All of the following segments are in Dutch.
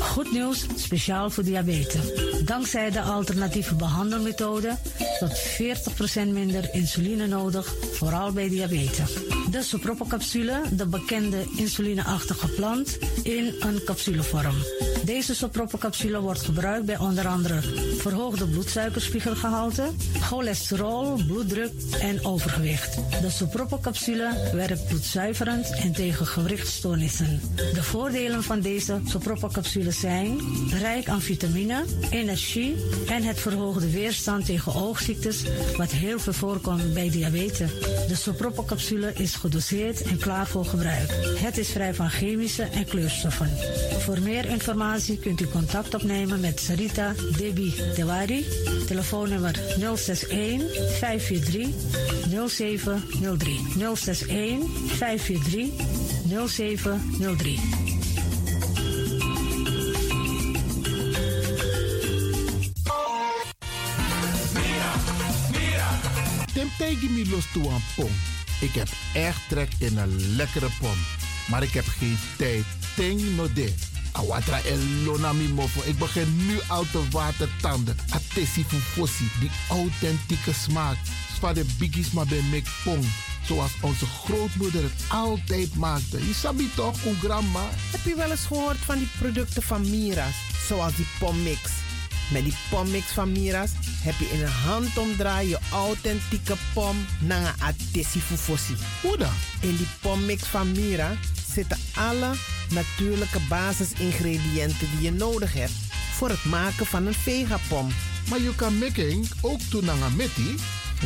Goed nieuws, speciaal voor diabetes. Dankzij de alternatieve behandelmethode tot 40% minder insuline nodig, vooral bij diabetes. De Sopropocapsule, de bekende insulineachtige plant, in een capsulevorm. Deze Sopropocapsule wordt gebruikt bij onder andere verhoogde bloedsuikerspiegelgehalte, cholesterol, bloeddruk en overgewicht. De Sopropocapsule werkt bloedzuiverend en tegen gewrichtstoornissen. De voordelen van deze Sopropocapsule zijn rijk aan vitamine, energie en het verhoogde weerstand tegen oogziektes, wat heel veel voorkomt bij diabetes. De Sopropocapsule is gedoseerd en klaar voor gebruik. Het is vrij van chemische en kleurstoffen. Voor meer informatie kunt u contact opnemen met Sarita Debi Dewari, telefoonnummer 061-543-0703. 061-543-0703. Temptegi mi los toe aan pom. Ik heb echt trek in een lekkere pom, maar ik heb geen tijd. Ting no de. Awatra elona mimofo. Ik begin nu al te watertanden. Atesi fufosi, die authentieke smaak. Zwa de biggies maar bij mekpong. Zoals onze grootmoeder het altijd maakte. Je sabi toch, o grandma? Heb je wel eens gehoord van die producten van Mira's? Zoals die pommix. Met die pommix van Mira's heb je in een handomdraai je authentieke pom naar atesi fufosi. Hoe dan? In die pommix van Mira zitten alle natuurlijke basisingrediënten die je nodig hebt voor het maken van een vegapom. Maar je kan making ook toenangen met die?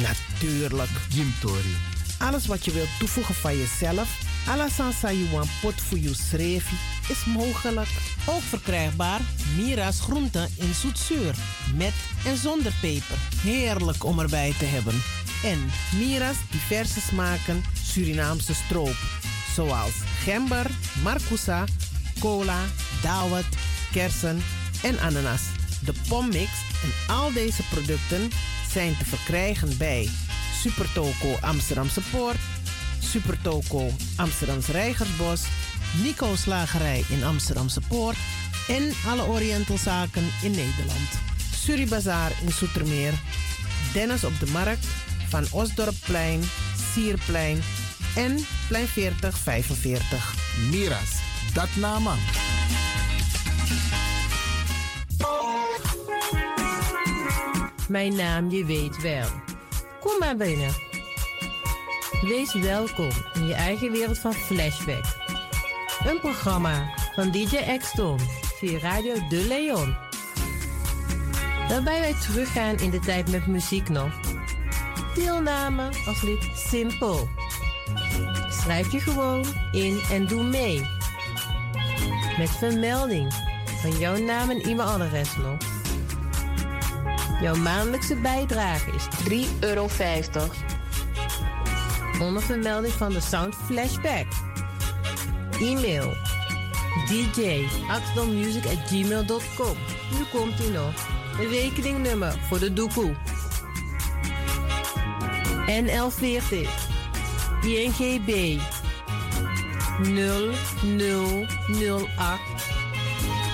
Natuurlijk. Jim Tori. Alles wat je wilt toevoegen van jezelf, alla sansa yuan pot voor je schreef, is mogelijk. Ook verkrijgbaar Mira's groenten in zoetzuur, met en zonder peper. Heerlijk om erbij te hebben. En Mira's diverse smaken Surinaamse stroop. Zoals gember, marcousa, cola, dawet, kersen en ananas. De pommix en al deze producten zijn te verkrijgen bij Supertoco Amsterdamse Poort, Supertoco Amsterdamse Rijgersbos, Nico's Slagerij in Amsterdamse Poort en alle Orientalzaken in Nederland. Suribazaar in Zoetermeer, Dennis op de Markt, van Osdorpplein, Sierplein en plein 4045. Mira's, dat nama. Mijn naam, je weet wel. Kom maar binnen. Wees welkom in je eigen wereld van Flashback. Een programma van DJ Xtom via Radio D'Leon. Waarbij wij teruggaan in de tijd met muziek nog. Deelname als lid simpel. Schrijf je gewoon in en doe mee. Met vermelding van jouw naam en e-mailadres nog. Jouw maandelijkse bijdrage is €3,50. Onder vermelding van de Sound Flashback. E-mail djxtommusic@gmail.com. Nu komt ie nog. Een rekeningnummer voor de doekoe. NL40. INGB 0008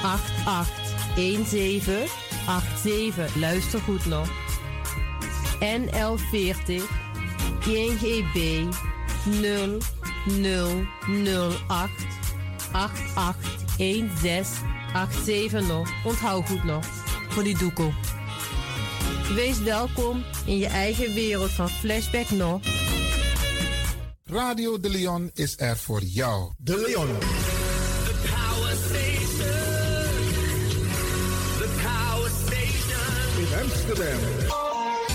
88 1787. Luister goed nog. NL40 INGB 0008 88 1687 nog. Onthoud goed nog voor die doekoe. Wees welkom in je eigen wereld van Flashback nog. Radio De Leon is er voor jou. De Leon. The Power Station. The Power Station. In Amsterdam.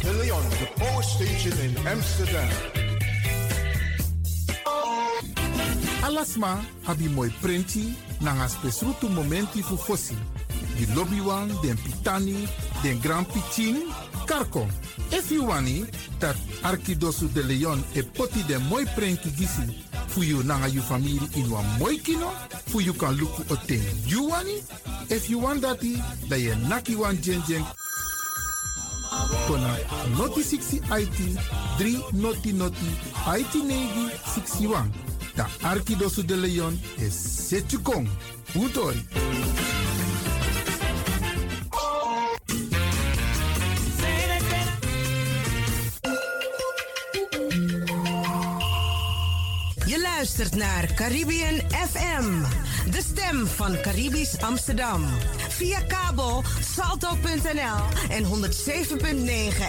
De Leon, the Power Station in Amsterdam. alasma abi mooi printi nanga spesrutu momenti fu fossi. Di lobbywan, den pitani, den grand pitin, karko. If you wani, dat Arkidosu de Leon e poti den mooi printi gisi. Fu you nanga you family in wan mooi kino, fu you kan luku oten. You wani? If you want dati, da je naki wan jeng. Kona noti 60 IT 3 noti noti IT 9 61. Da Arkidosu de Leon e setukong. Utori. Je luistert naar Caribbean FM, de stem van Caribisch Amsterdam. Via kabel salto.nl en 107.9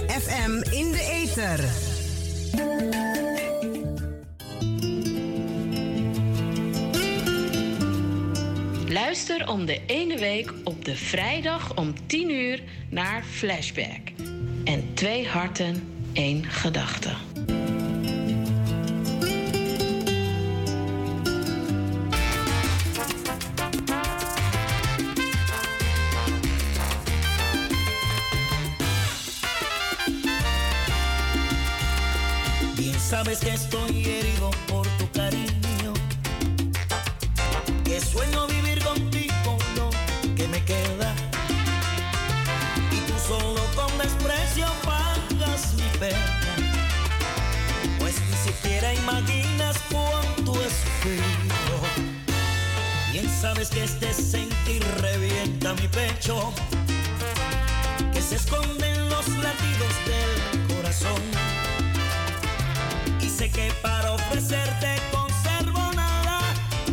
FM in de ether. Luister om de ene week op de vrijdag om 10 uur naar Flashback. En 2 harten, 1 gedachte. Sabes que estoy herido por tu cariño, que sueño vivir contigo lo que me queda, y tú solo con desprecio pagas mi pena, pues ni siquiera imaginas cuánto he sufrido. Bien sabes que este sentir revienta mi pecho, que se esconden los latidos del corazón. Sé que para ofrecerte conservo nada,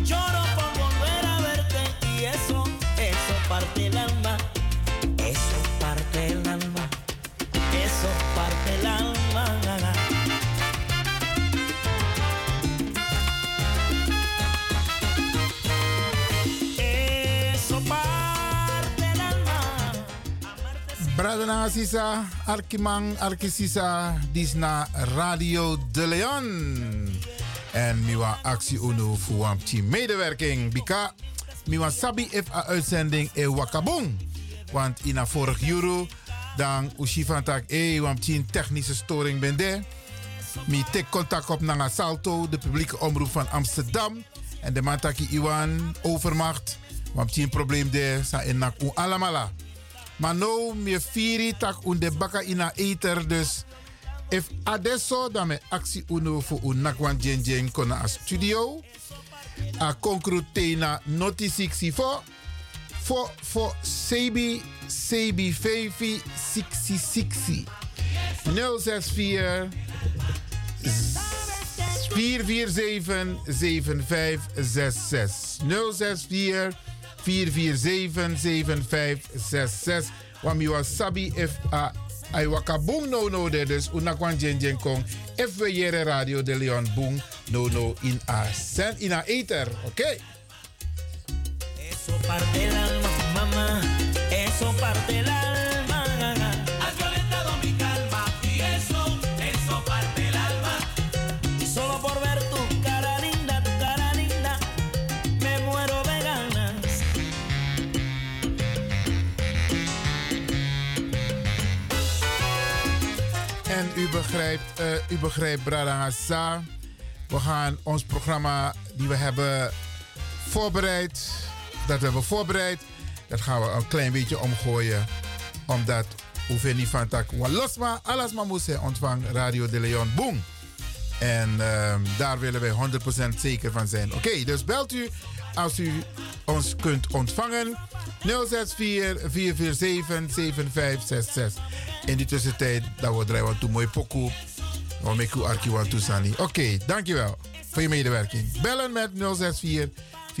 lloro por volver a verte y eso parte el alma, eso parte el alma, eso parte el alma. Eso parte el alma. Bradana Sisa, Arkiman, Arkisisa, Disna Radio D'Leon. En miwa actie uno voor wamti medewerking. Bika, miwa sabi if a uitzending e wakabong. Want in a vorig euro, dan ushifantak e wamti een technische storing bende. Mi tek contact op nanga Salto, de publieke omroep van Amsterdam. En de mantaki Iwan, overmacht. Wamti een probleem de, sa enaku alamala. Maar nu, me firi tak unde baka ina eter, dus if adesso, dan me actie uno voor unakwan jeng kona a studio. A concrutena noti 64 for sebi fevi 66 064 447 7566 064 447-7566. Wam you sabi if I waka boom no there. Dus unakwan jeng kong. If we jere Radio De Leon boom no in a send in a ether. Okay. Eso parte el alma, mamá. Eso parte el alma. Has violentado mi calma. Y eso parte el alma. Y solo por ver tu cara linda, me muero de ganas. En u begrijpt Brada Hassa. We gaan ons programma die we hebben voorbereid. Dat gaan we een klein beetje omgooien. Omdat hoeveel niet van tak. Walosma, alasma moest ontvang Radio De Leon. Boom. En daar willen wij 100% zeker van zijn. Oké, dus belt u als u ons kunt ontvangen. 064-447-7566. In die tussentijd, dat wordt er wat toe mooi pokoe. Oké, dankjewel voor je medewerking. Bellen met 064-447-7566.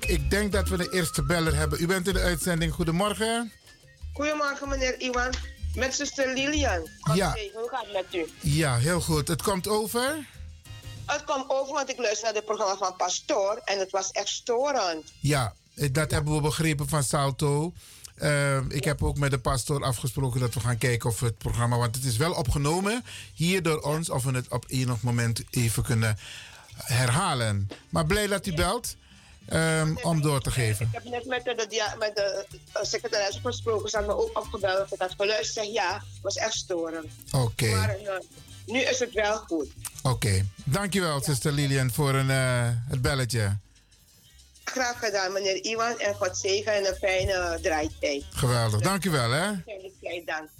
Ik denk dat we de eerste beller hebben. U bent in de uitzending. Goedemorgen. Goedemorgen, meneer Iwan. Met zuster Lilian. Ja. Hoe gaat het met u? Ja, heel goed. Het komt over? Het kwam over, want ik luisterde naar het programma van Pastoor. En het was echt storend. Ja, dat hebben we begrepen van Salto. Ik heb ook met de pastoor afgesproken dat we gaan kijken of het programma... Want het is wel opgenomen hier door ons. Of we het op enig moment even kunnen herhalen. Maar blij dat u belt om door te geven. Ik heb net met de secretaris gesproken. Ze had me ook opgebeld of ik had geluisterd. Ja, het was echt storend. Oké. Maar nu is het wel goed. Oké. Dankjewel, zuster Lilian, voor het belletje. Graag gedaan, meneer Iwan. En God zegen en een fijne draaitijd. Geweldig. Dank u wel, hè?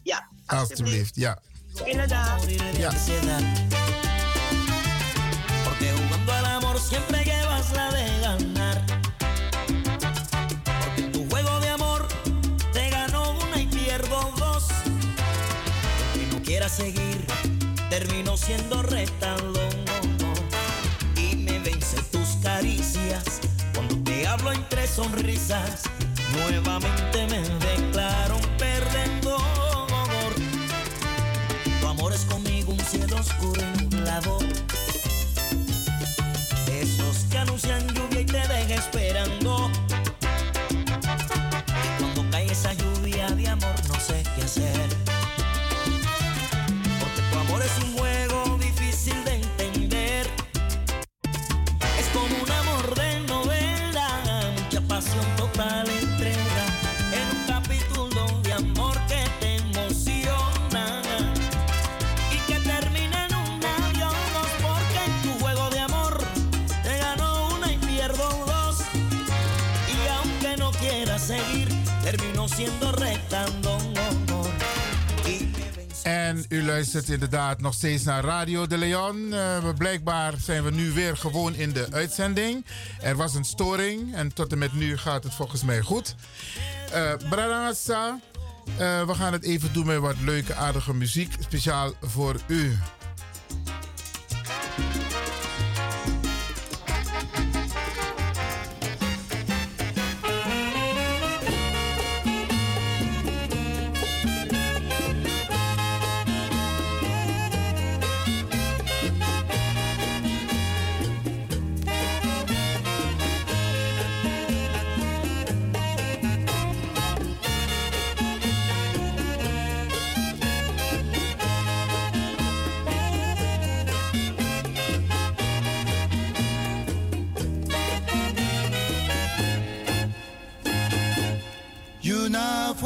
Ja, alstublieft. Ja. Inderdaad. Ja. Porque jugando al amor siempre llevas la de ganar. Porque en tu juego de amor te gano una y pierdo dos. Porque no quieras seguir, termino siendo retalón. Y me vence tus caricias. Cuando te hablo entre sonrisas, nuevamente me declaro un perdedor. Tu amor es conmigo un cielo oscuro nublado, esos que anuncian lluvia y te dejan esperando. Y cuando cae esa lluvia de amor no sé qué hacer, porque tu amor es un juego difícil de entender. Es como un amor de novela, mucha pasión, total entrega, en un capítulo de amor que te emociona y que termina en un avión. Porque en tu juego de amor te gano una y pierdo dos. Y aunque no quiera seguir, termino siendo retando. En u luistert inderdaad nog steeds naar Radio De Leon. Blijkbaar zijn we nu weer gewoon in de uitzending. Er was een storing en tot en met nu gaat het volgens mij goed. Brarangasa, we gaan het even doen met wat leuke, aardige muziek. Speciaal voor u. You know,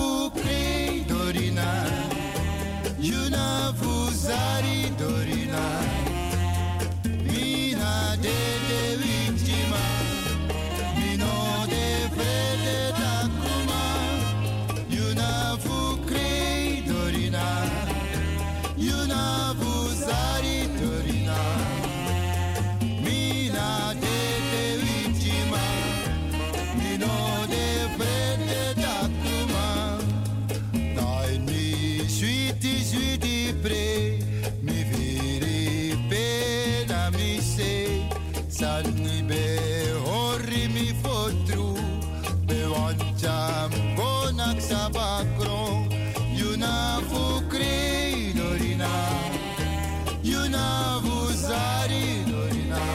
Buzari Dorina.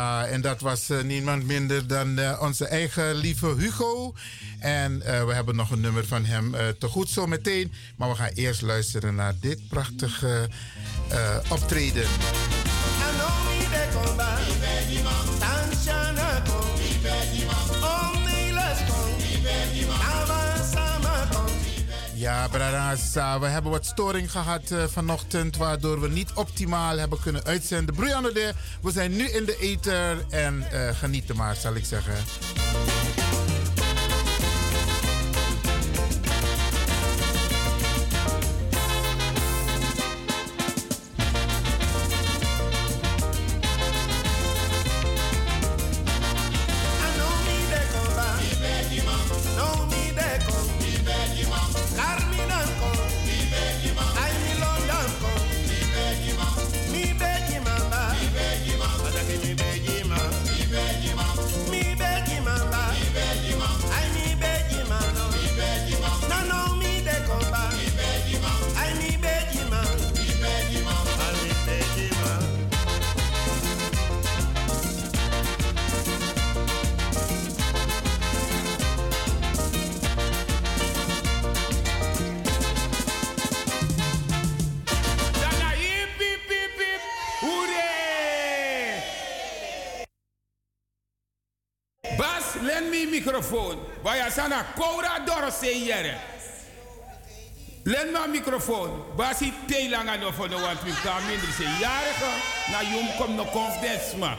Ja, en dat was niemand minder dan onze eigen lieve Hugo. En we hebben nog een nummer van hem te goed zo meteen. Maar we gaan eerst luisteren naar dit prachtige optreden. Ja, Brada's, we hebben wat storing gehad vanochtend, waardoor we niet optimaal hebben kunnen uitzenden. Brianne, we zijn nu in de ether en genieten maar, zal ik zeggen. Sana kora doro seyere. Len ma microfoon. Basi te langa no fono want we come in se jarige na jom kom no confidence ma.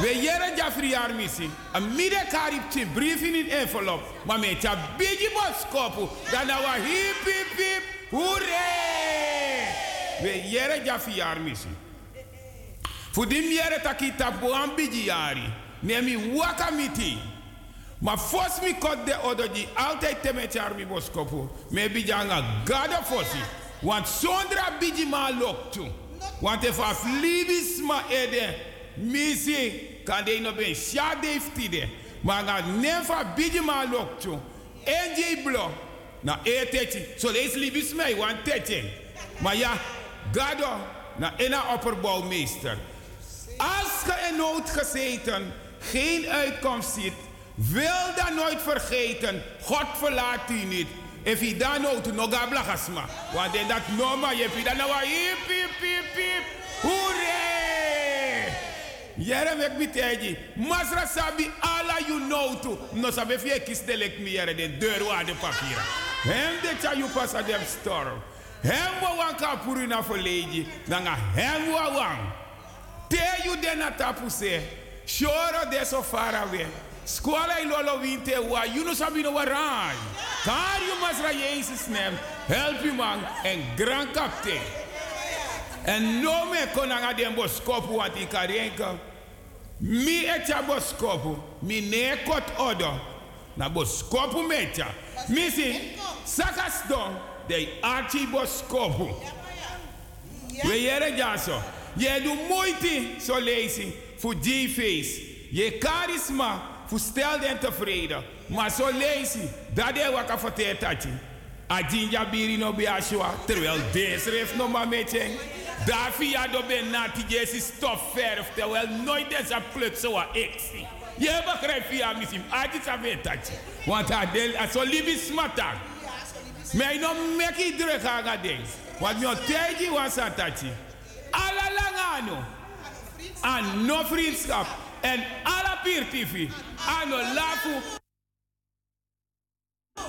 We jere Jafri Armisi. A mire karipti brief in een envelop. Maar met ja bigi boskopu. Dan awa hip hip hip. Hoeree! We jere Jafri Armisi. Fudim jere takita boan bigi jari. Nemi wakamiti. Maar fos mi kot de odoji altijd te met haar mi boskopo. Me bijanga gada fosi. Want zonder bijima loktu. Want if af libis ma ede. Misi kan de no ben shadeftide. Maar ga never bijima loktu. NJ blo. Na eteti. So lees libis mij want tetje. Maar ja, gado na ena opperbouwmeester. Als ge in nood gezeten, geen uitkomst ziet. Wil dat nooit vergeten. God verlaat u niet. If je dan nooit nog gaat blagasma. Want dat normaal je hebt dan nou hip hip hip hip. Hoeree! Jere wek mi teji. Masra sabi ala you know to. No sabi if je kies de lek mi jere de deur waar de papieren. Hem de tja you passa dem storm. Hem wawang kapuru na verleden. Dan ga hem wawang. Te you de na tapuse. Shoro de so far away. Squala ilolo winte wa Juno sabino waran. Daar je masra Jezus neem. Help je man en grand kapte. En no me konanga den boskopu wat ik arenka. Mi etja boskopu. Mi ne kot odo. Na boskopu metja. Misi sakas don de archi boskopu. We jere jaso. Je doe moeite zo lazy. Voor die face. Je charisma. Verstel den tevreden, maar zo lees je dat hij wat kan vertellen. Adinja birino biashua, terwijl deze heeft nog maar meteen. Daarvia doben nati jesi stof verf, terwijl nooit deze plutsen wat ik zie. Je begrijpt via missim, adinja metatje. Want hij zo lief is smatang. Maar je nog mek iedere gang denkt. Want je tegen was atatje. Alla langano. En no vriendschap. En alle pirtifi, aan de lapu.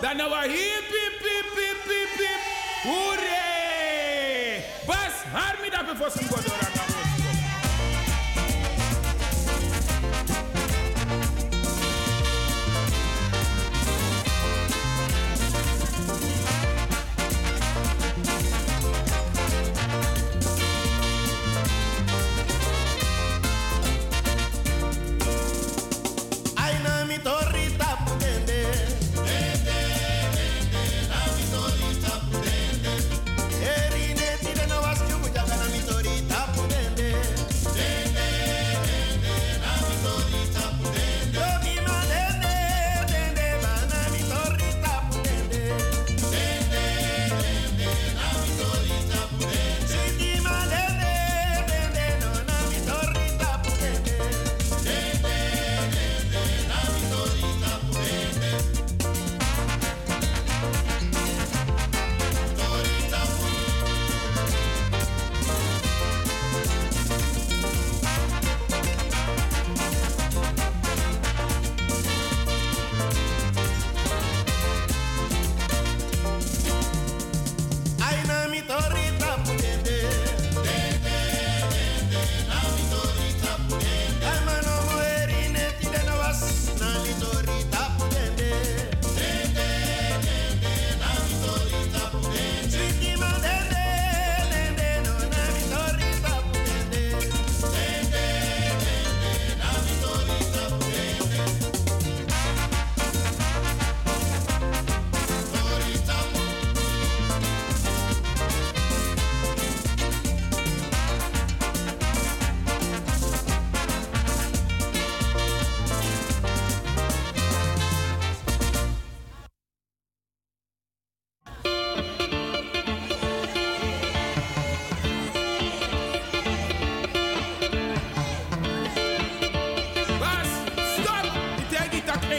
Dan nou we hip, hip, hip, hip, hip, hip. Hoeree! Bas, harmi dat we voor z'n godora gaan.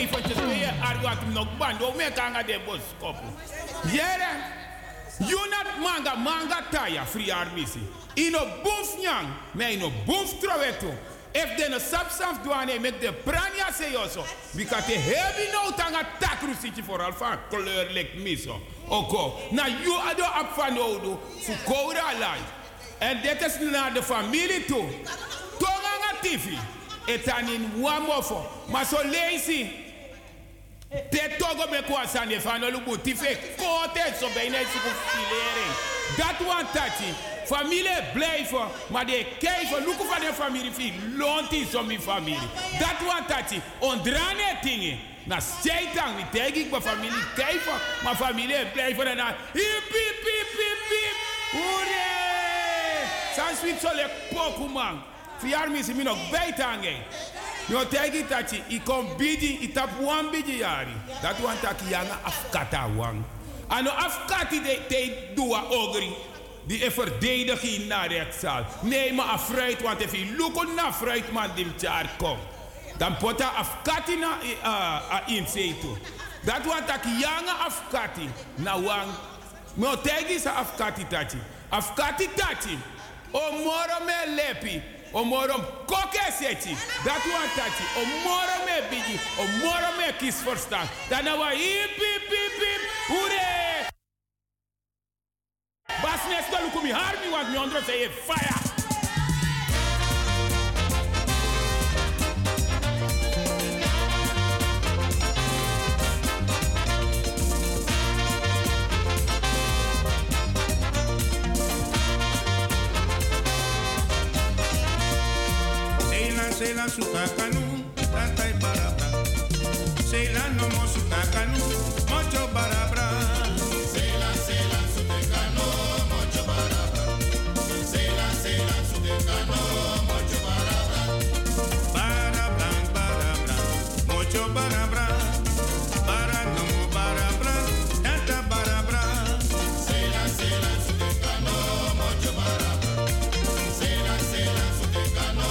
eventjes weer arwaken nog bando me kanga de bos kopen. Jere, Junat manga manga taya free armisi. Ino boef nyang, me ino boef troweto. If de no sapsaf douane met de prania seyoso, because the heavy no tanga takru city for alfa kleur lek miso. Oko, na you ado apfano do fu koura lai. En dit is naar de familie toe. Tonganga tifi. Etan in wamofo. Maar zo lazy. Te togo me kwasane fano lubu tifi. Kote zo bijna iets fileren. Dat wantati. Familie blijven. Maar de kijven. Luku van de familie fi. Lonti zo mi familie. Dat wantati. Ondrane tingi. Na seitan. Niet tegen ik mijn familie kijven. Maar familie blijven. En dan. Hip hip hip hip hip. Hoeree. Sans sweet so lek poku man. Fiarmi si minok baitange. Yo tegi tachi I kom bidi itap wan bidi yari. Dat wan taki yana afkata wan. Ano afkati de dua ogri. Die verdediging na rechtszaal. Nee maar afruit want if je lukon na fruit man dim char kom. Dan pota afkati na a inseto. Dat wan taki yana afkati na wan. Yo tegi sa afkati tachi. Afkati tachi. Omoro me lepi, omoro koke seti, dat want tati, omoro me bigi, omoro me kies verstaan. Dan nou hip hip hip hip, hoere! Bas nesto lukumi harmi want mi ondro se je fire. Sela suka kanu, tantai barabra. Sela no mo suka kanu, mocho barabra. Sela sela suka kanu, mocho barabra. Sela sela suka kanu, mocho barabra. Barabra, barabra, mocho barabra. Bara no mo barabra, tanta barabra. Sela sela suka kanu, mocho barabra. Sela sela suka kanu.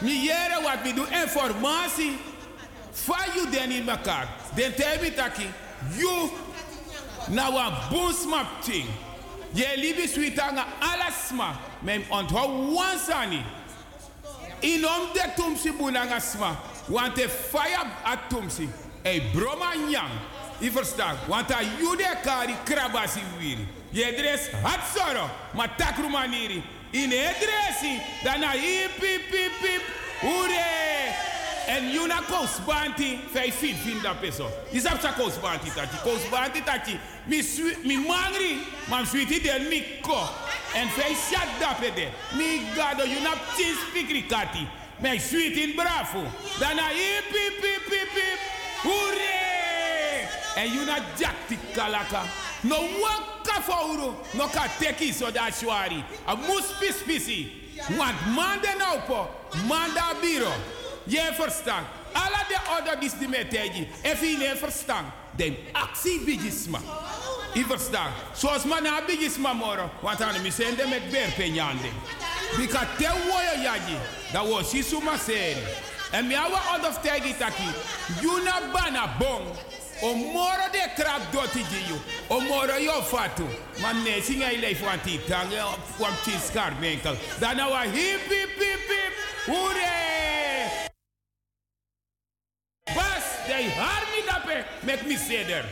Miere wat we doen informatie van jullie den in elkaar. Den termen taki, you nou een boosmap ting. Je lieve sweetanga alasma, men onthoud wansani. Inom de tumsi bunangasma, want de fire at tumsi, e broma nyang. I verstaan, want a jude kari krabasi wiri. Je dress hat zorro, maar takru maniri. In edresi, dan hip hip hip hip, hoere! En juna koosbanti, vijfien vinda peso. Is dat zijn koosbanti tati? Koosbanti tati, mi mangri, mam sweetie den mi ko. En vijf zat dapede, mi gado juna tien spikri kati. Mijn sweetie bravo, dan hip hip hip hip hip, hoere! En juna jakti kalaka. No waka fauru, no kateki so da shwari. A mus pis pisi. Want manden opo, manda biro. Je verstand. Alla de order dis di metegi. If je ne verstand, dem actie bigisma. Je verstand. Zoals man na bigisma moro. Want aan mi sende met berpenyande. Bika te woyo yaji. Da wo shisuma seri. En mi awa order tegi taki. Yuna bana bong. Omoro de trap doti giu. Omoro yo fatu. Man ne singa ile fwanti tange kwam chis karbenkel. Dana wa hip hip hip hip. Hoere! Bas dei harmi dape met mi seder.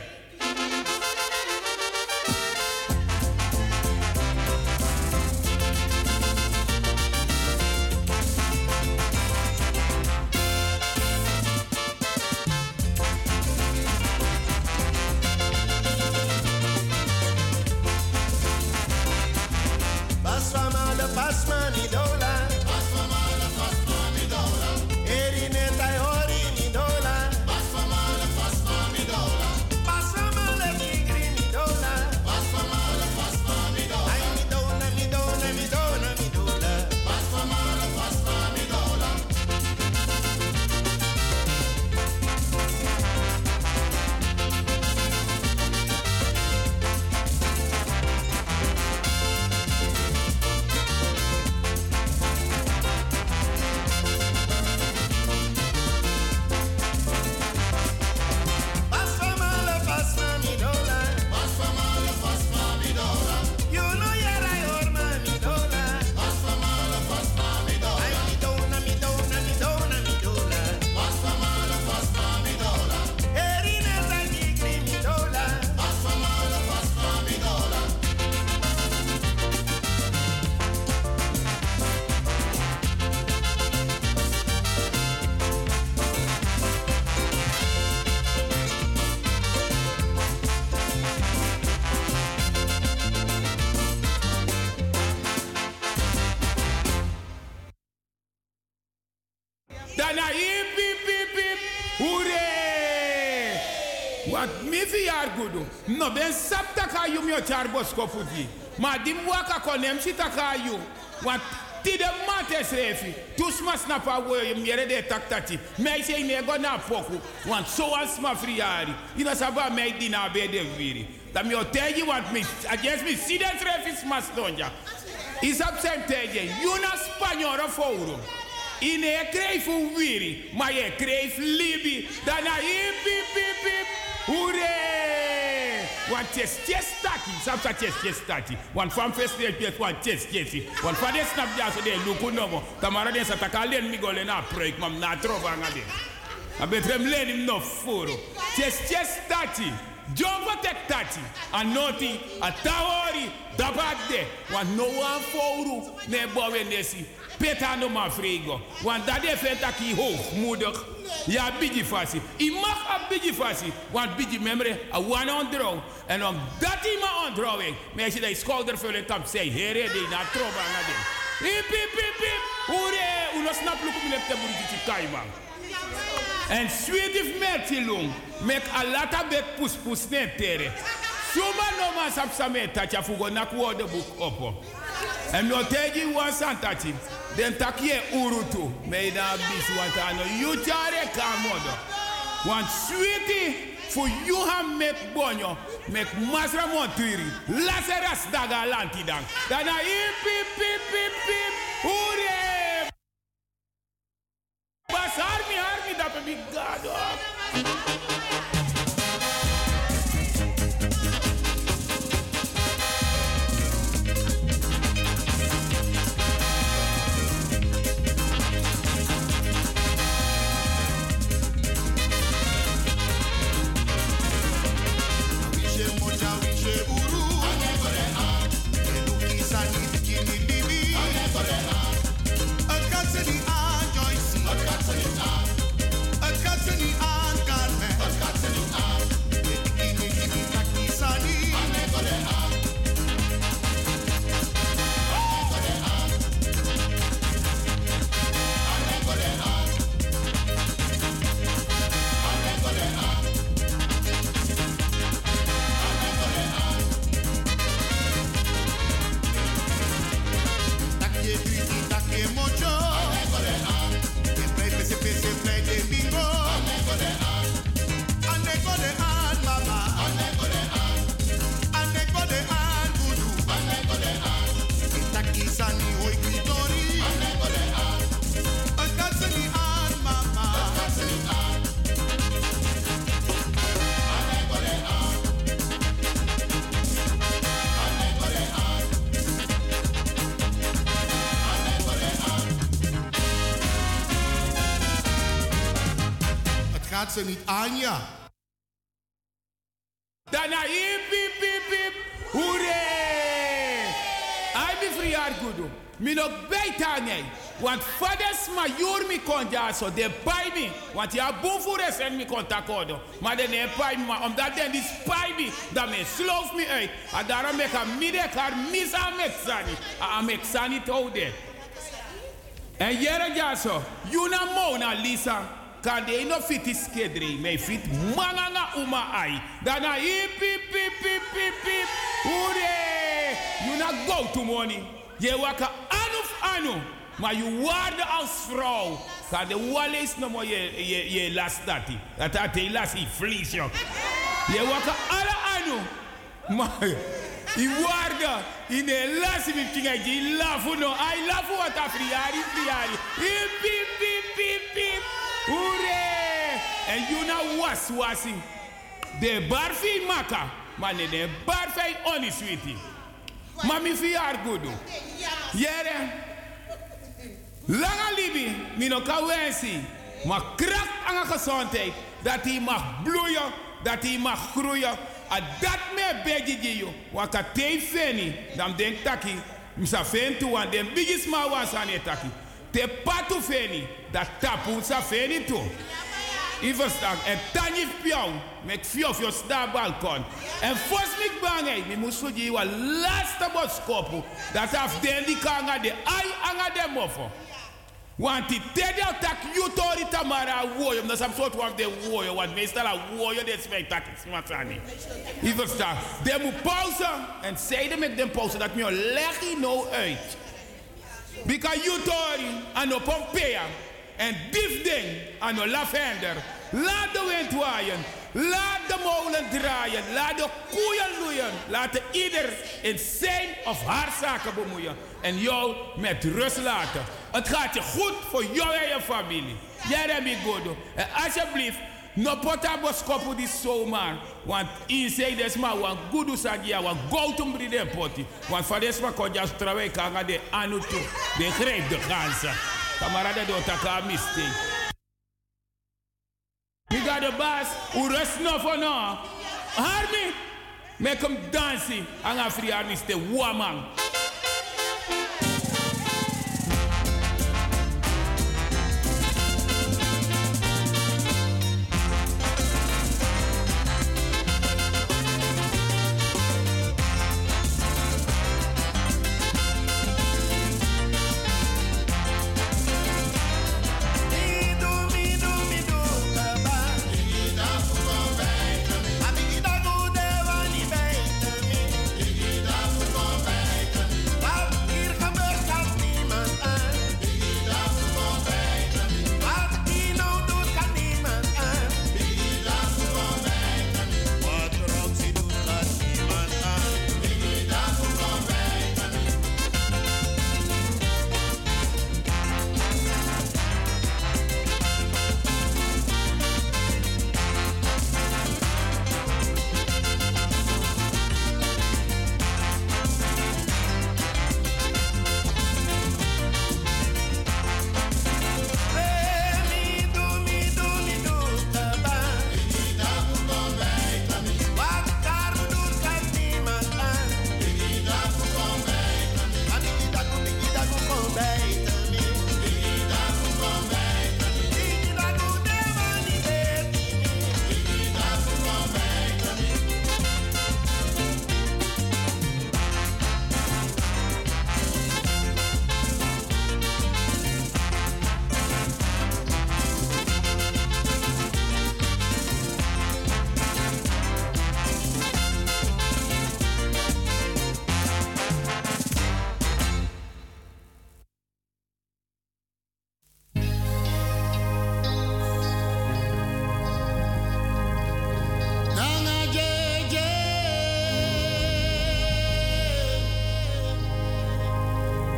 No ben sap takayu mio charbos kofuji. Ma dimwaka konem si takayu. Wat tide mates refi. Tusmas na pa woyo miere de taktati. Mei sei nego na poku. Want so as ma friari. Ina saba mei dina be de viri. Da mi otegi want me against me si de refi smas donja. Is absent tegen. Una spagnolo fouro. Ine kreif u viri, ma ye kreif libi. Dana hip hip hip hip. Hoere! Want test taki, samsa test taki. Want van festel pet want test. Want van de snap ja so de luku nomo. Tamara de sataka len mi gole na proik mam na trova ngade. A betrem len no furo. Test taki. Jomba tek taki. Anoti, atawori, dabade. Want no one foro ne bowenesi. Peter no ma frigo. Want dat de fentaki hoogmoedig. Ja, bigi fasi. I mag a bigi fasi. Want bigi memory, a one on draw. En omdat hij maar on draw is, mensen die schouder vullen kan zeggen, heren die naar troba gaan doen. Hip, hip, hip, hip. Hoeré, hoe snap je hoe je het moet doen? En zweet mertie long, mek a lata bek poes netere. Suma no man sapsamet dat je voor een woordenboek op. En no tegi was aan dat je. Den takje urutu, meida bisu antano, yutare kamodo. Want sweetie, for you have make bonyo, make masra montiri, laseras daga lantidang. Dana hip hip hip hip hip, hooray! Bas army dape bigado. I never praat ze niet aan je. Daarna hip, hip, hip, hip. Hoeree! Hij ben verjaard goed doen. Mijn ook bijta nee. Want vaders majoor me kon ja zo. De bij me. Want ja boevoeres en me kon takodo. Maar de nee bij me. Omdat den die spij me. Dan me sloof me uit. En daarom ik ga midden haar mis aan mexani. Aan mexani houden. En jaren ja zo. Juna Mona Lisa. Kan de ino fit is kedri, me fit manganga uma ai. Daarna hip hip hip hip hip hip. Hoeree! You na go to money. Je waka anu anu. Maar je waarde als vrouw. Kan de wallis no more je last dati. Dat had je last in vlies je. Je waka alle anu. Maar je waarde in de last in vlies je lafu no. I lafu wat a friari friari. Hip hip hip hip hip. Hoeree! En Juna was-wasi. De barfi maka. Maar nee, de barfi only sweetie. Mami fiar gudu. Jere. Langa libi. Mino kawensi. Maar kracht aan de gezondheid. Dat hij mag bloeien. Dat hij mag groeien. En dat me begigi je. Want dat hij feni. Dan denk taki. Misa fentu aan de biggest man was aan het taki. Te patu feni. Dat tapu sa feni toe. Ik verstaan. En tanjif pion. Mek fiof je star balkon. En fos mik bangay. Mi moest je wa laatste boskopu. Dat af den die kanga de ai anga de mofo. Want die tedel tak jutori tamara woyo. Dat is een soort van de woyo. Want meestal a woyo de spectak is matani. Ik verstaan. De moet pauze. En zeiden met de pauze dat mi leg je nou uit. Because you tori and op pompeya and dief ding and no lavender. Laat de wind waaien, laat de molen draaien, laat de koeien loeien, laat de ieder in zijn of haar zaken bemoeien en jou met rust laten. Het gaat je goed voor jou en je familie. Jeremy Godo. En alsjeblieft, no potaboskopu die zomaar, want inside this man want goedu sagia want go to bride poti, want van this man kon just trawe kanga de anu toe, de greep de ganzen. Kamarade do taka mistake. You got the bass, u rest no for no. Harmi, make him dancing, anga free artist the woman.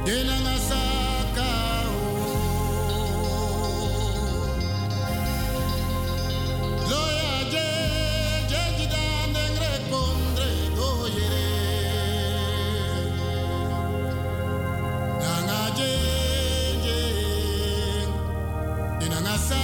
Nana Sakao.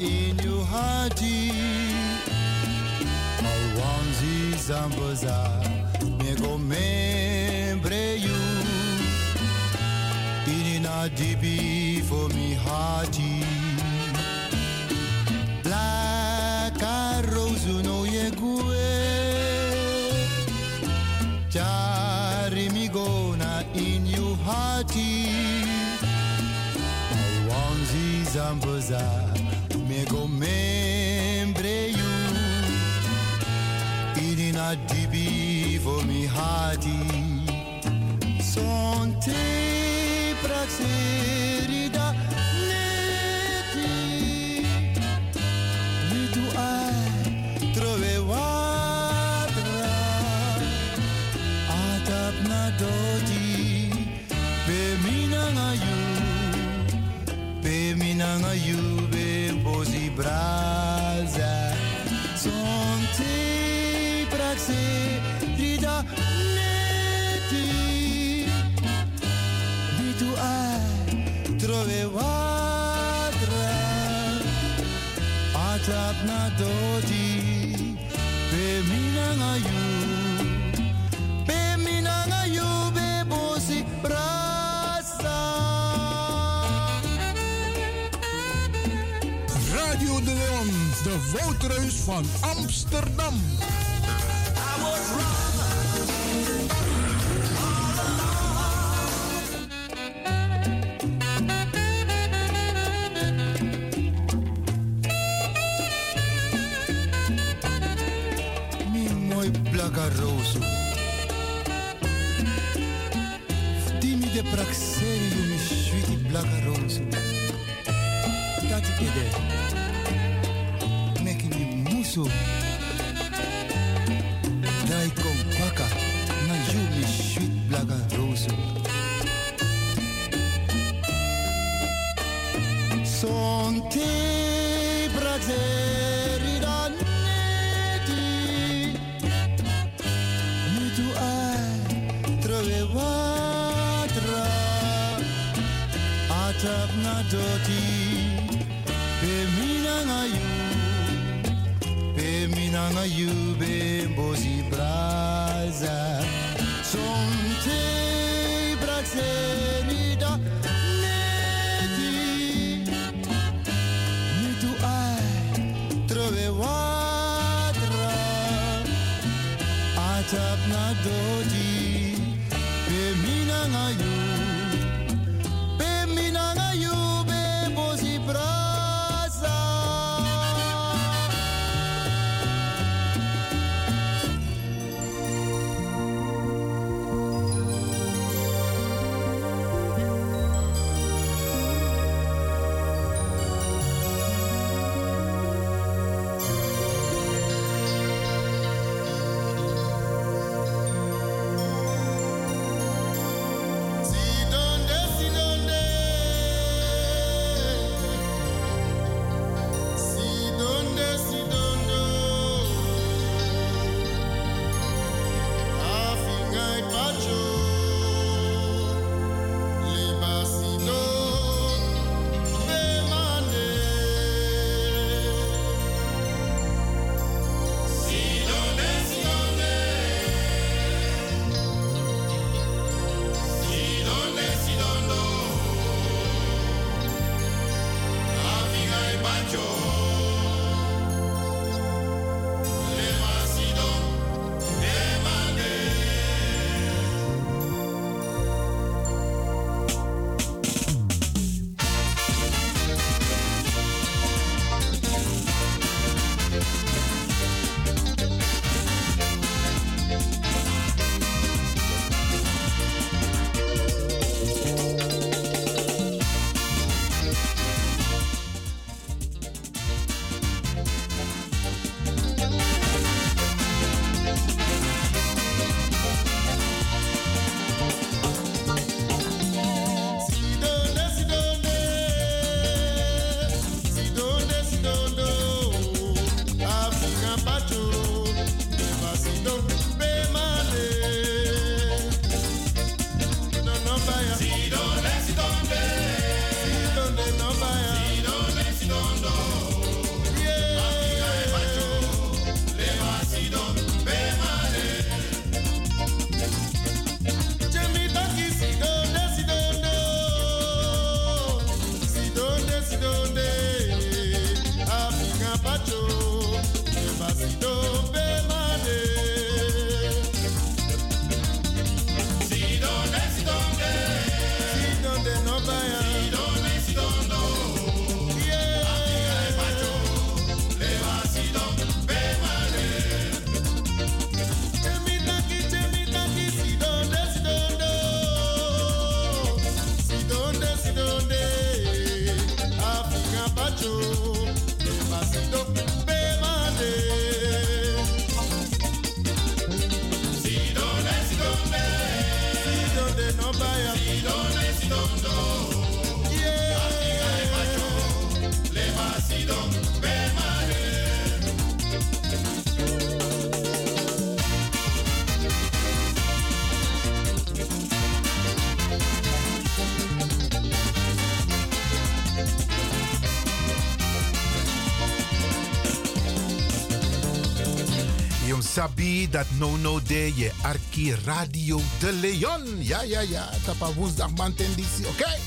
in your hearty. My onesie zamboza, me go membre you. In a deep for me hearty. Black a rose no ye gue. Chari me go na in your hearty. Zamboza, me go membre you. It is not deep for me hearty. Sonte praxerida neti. Ni tu ai trove wadra. Atap na doti, be mina na you. Minanga jube bozi braza sonte praxe rida neti bitu ai trove wadra atap na dodi be minanga jube be minanga jube bozi braza. Radio De Leon, de Woutreus van Amsterdam. Mi mooi blagaroso. Dimmi de praxerio mi shuiti blagaroso. Tati kede. Dai kom paka na jubi sweet blaga roso. Sonte brazeri dan neti. Nu tu ai trove watra. Atap na doti. Bemina na you. Minanga jube bozi braza sonte braxenida neti ni tu ai trove wadra atap na dodi be minanga jube be minanga jube bozi braza. Sabi dat no de je arki Radio De Leon. Ja. Tapa woensdag mantendisi, oké? Okay?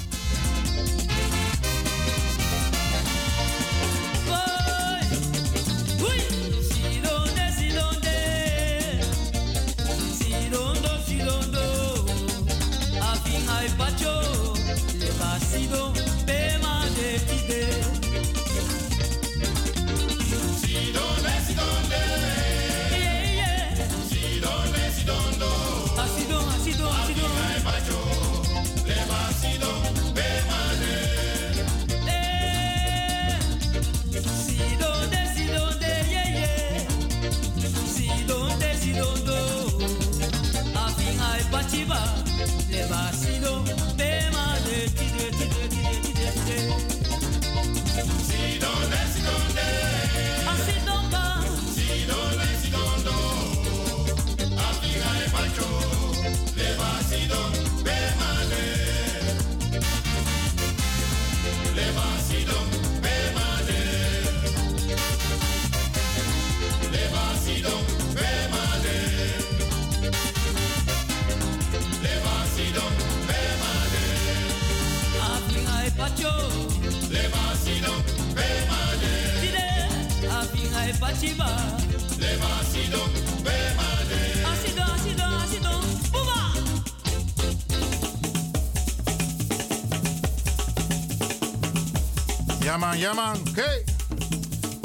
Yaman, oké. Okay.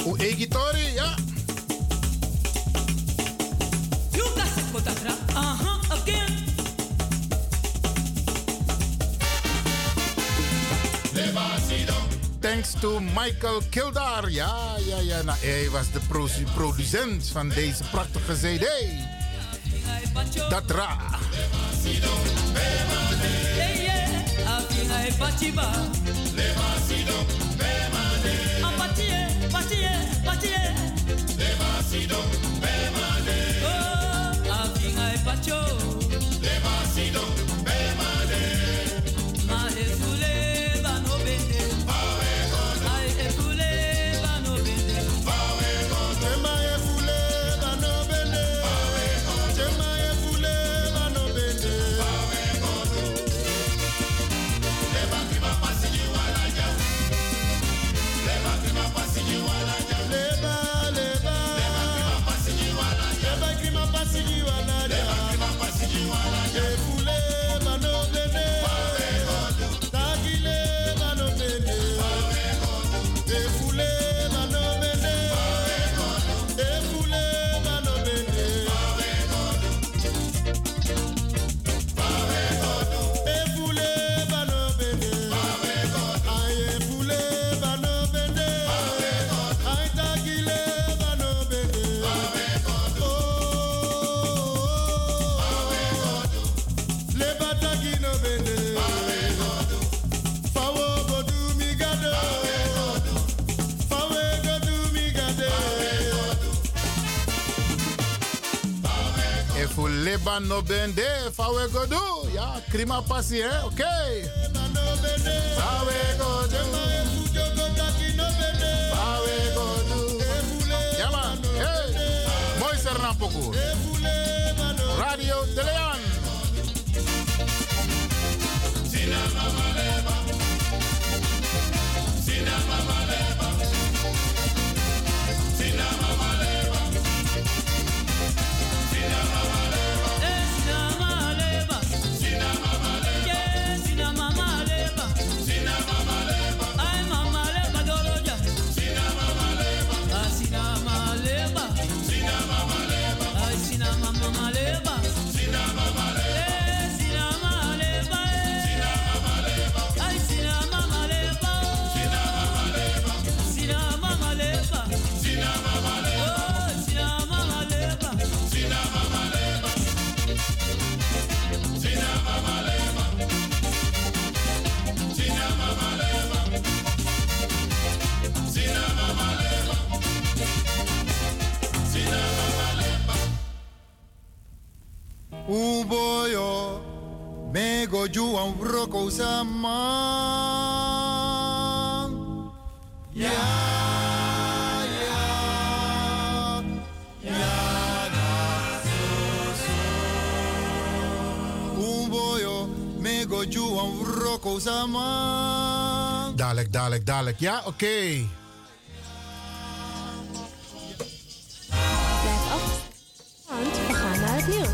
O Egitori, ja. Thanks to Michael Kildar. Ja. Nou, hij was de producent van deze prachtige CD. Dat ra. No bende, fawe go do, ja, krima passie, hè, oké. Okay. Fawe go do, fawe go do. Ja man, hey, mooi sernapoku. Radio De Leon. Uboyo, mego juan roko sama. Ya, ya, ya, na. Dadelijk. Ja, oké. Blijf af, want we gaan naar het nieuws.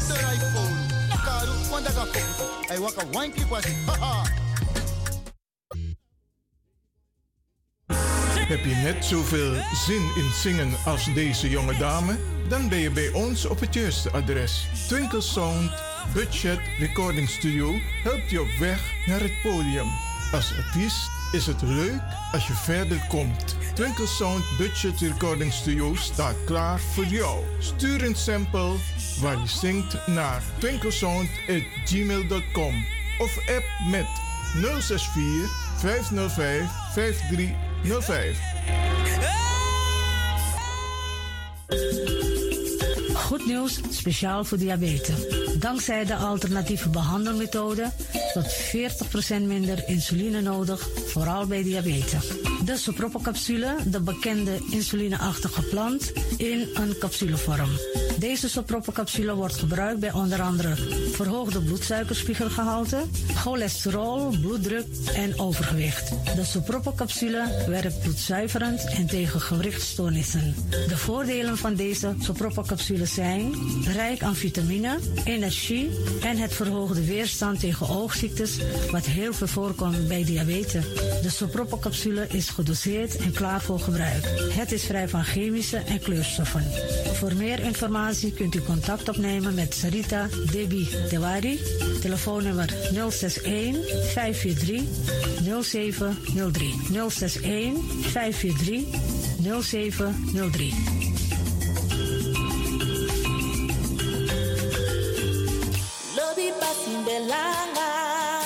Heb je net zoveel zin in zingen als deze jonge dame? Dan ben je bij ons op het juiste adres. Twinkle Sound Budget Recording Studio helpt je op weg naar het podium. Als artiest is het leuk als je verder komt. Twinkle Sound Budget Recording Studio staat klaar voor jou. Stuur een sample waar je zingt naar twinklesound@gmail.com of app met 064 505 5305. Goed nieuws, speciaal voor diabetes. Dankzij de alternatieve behandelmethode wordt 40% minder insuline nodig, vooral bij diabetes. De Sopropocapsule, de bekende insulineachtige plant, in een capsulevorm. Deze Sopropocapsule wordt gebruikt bij onder andere verhoogde bloedsuikerspiegelgehalte, cholesterol, bloeddruk en overgewicht. De Sopropocapsule werkt bloedzuiverend en tegen gewrichtstoornissen. De voordelen van deze Sopropocapsule zijn rijk aan vitamine, energie en het verhoogde weerstand tegen oogziektes, wat heel veel voorkomt bij diabetes. De Sopropocapsule is gedoseerd en klaar voor gebruik. Het is vrij van chemische en kleurstoffen. Voor meer informatie kunt u contact opnemen met Sarita Debi Dewari. Telefoonnummer 061 543 0703. 061 543 0703.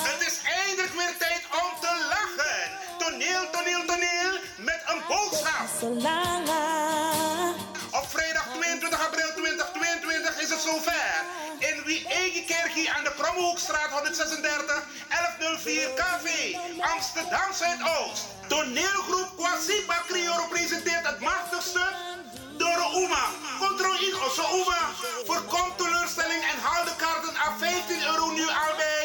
Het is eindelijk weer tijd om te lachen. Toneel met een boodschap. Op vrijdag 22 april 2022 is het zover. In Wiege Kerkie aan de Kromhoekstraat 136 1104 Café Amsterdam Zuidoost. Toneelgroep Quasi Bakri presenteert het machtigste Doro Oema. Controle in onze Oema. Voorkom teleurstelling en haal de kaarten aan €15 nu al bij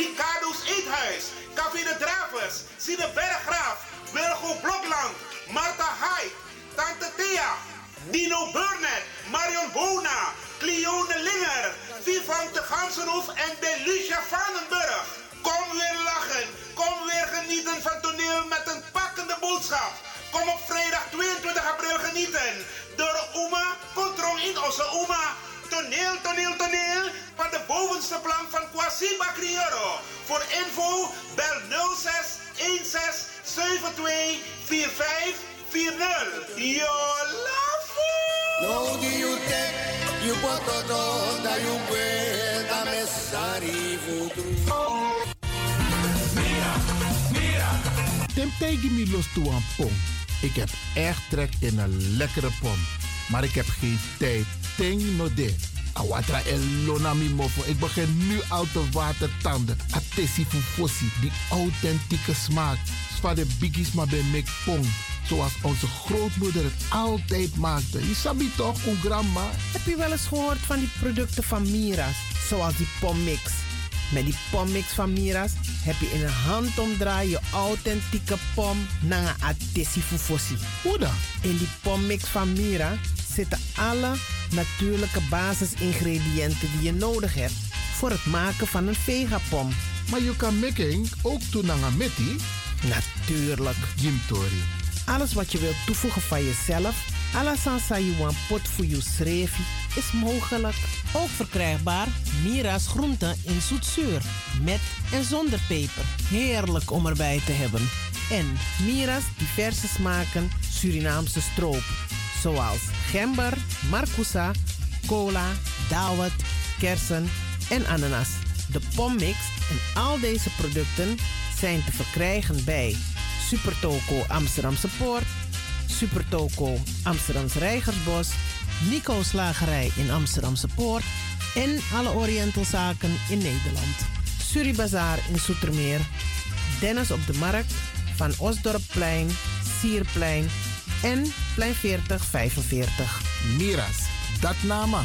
Ricardo's Eethuis, Café de Dravers, Zie de Berggraaf, Welkom Blokland, Marta Haai, Tante Thea, Dino Burnett, Marion Bona, Cleone Linger, Vivante Ganseroef en Belusha Vandenburg. Kom weer lachen, kom weer genieten van toneel met een pakkende boodschap. Kom op vrijdag 22 april genieten. Door Oema, Control in onze Oema. Toneel. Van de bovenste plank van Quasi Bakri. Voor info, bel 06-16-72-4540. Jolafo! No, die you take, you put on, that you wear, that messari voodoo. Temptegi mi los toe aan pom. Ik heb echt trek in een lekkere pom. Maar ik heb geen tijd. Ting no de. Awatra elona mi mofo. Ik begin nu al te watertanden. Atesi fufossi. Die authentieke smaak. Zwa de biggies maar bij mek pom. Zoals onze grootmoeder het altijd maakte. Je sabi toch, o grandma? Heb je wel eens gehoord van die producten van Mira's? Zoals die pommix. Met die pommix van Mira's heb je in een handomdraai je authentieke pom naar atesi fufossi. Hoe dan? In die pommix van Mira zitten alle natuurlijke basisingrediënten die je nodig hebt voor het maken van een vegapom. Maar je kan making ook doen naar meti? Natuurlijk. Gimtori. Alles wat je wilt toevoegen van jezelf, alla sansa yuan pot voor je schreefje, is mogelijk. Ook verkrijgbaar Mira's groenten in zoetzuur, met en zonder peper. Heerlijk om erbij te hebben. En Mira's diverse smaken Surinaamse stroop, zoals gember, marcousa, cola, dawet, kersen en ananas. De pommix en al deze producten zijn te verkrijgen bij Supertoco Amsterdamse Poort, Supertoco Amsterdamse Rijgersbos, Nico's Slagerij in Amsterdamse Poort en alle Orientalzaken in Nederland. Suribazaar in Zoetermeer, Dennis op de Markt, van Osdorpplein, Sierplein en Plein 4045. Mira's, dat namen.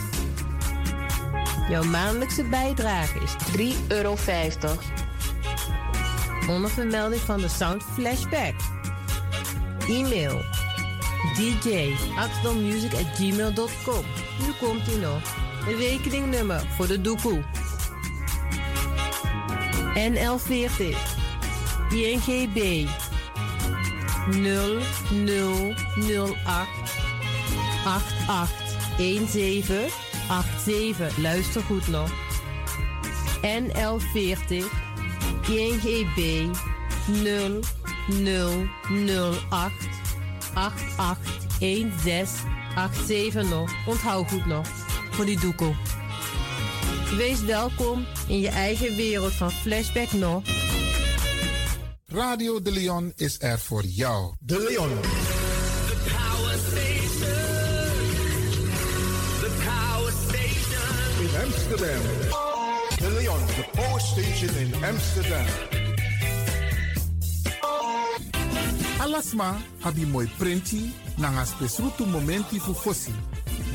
Jouw maandelijkse bijdrage is €3,50. Onder vermelding van de Sound Flashback. E-mail dj@gmail.com. Nu komt ie nog. De rekeningnummer voor de doekoe. NL40 INGB 0008 881787. Luister goed nog. NL40 INGB 0008 881687 nog. Onthoud goed nog. Voor die doekoe. Wees welkom in je eigen wereld van Flashback nog. Radio D'Leon is er voor jou. D'Leon. The Power Station. The Power Station. In Amsterdam. D'Leon, the Power Station in Amsterdam. Alasma, habi moi printi, nanga spesrutu momenti fu fossi.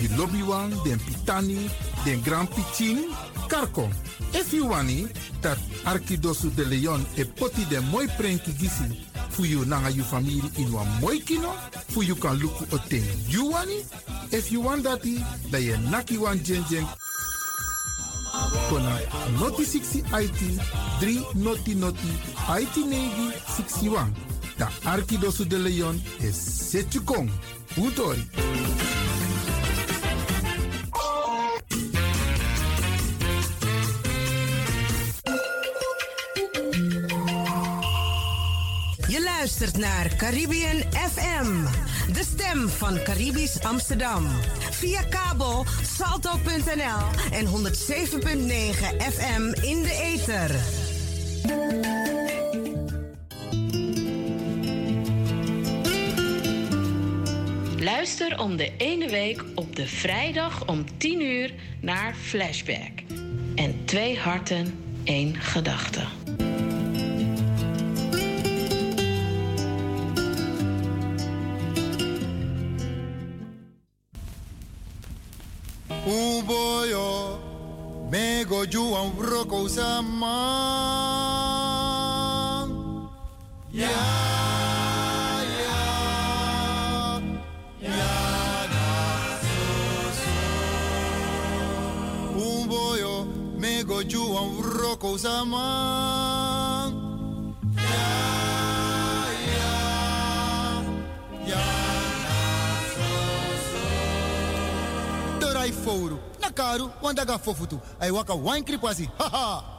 The lobby one, den pitani, den grand piccin, karko. If you wani, dat Arkidosu de Leon e poti den moi prenki gisi, fu you nanga you family in wan moi kino, fu you kan luku oten. You wani? If you want dati, da ye naki wan jeng. Kona noti 60 IT, 3 noti, IT 9 61. Da Arkidosu de Leon e setu kong. Utori. Luistert naar Caribbean FM, de stem van Caribisch Amsterdam. Via kabel salto.nl en 107.9 FM in de ether. Luister om de ene week op de vrijdag om 10 uur naar Flashback. En 2 harten, 1 gedachte. Uboyo, mego juan broko zaman. Ya, ya, ya na so. Uboyo, mego juan broko zaman. Ai fouro, na caro, quando aga fofutu, aí waka wine cripo assim, haha!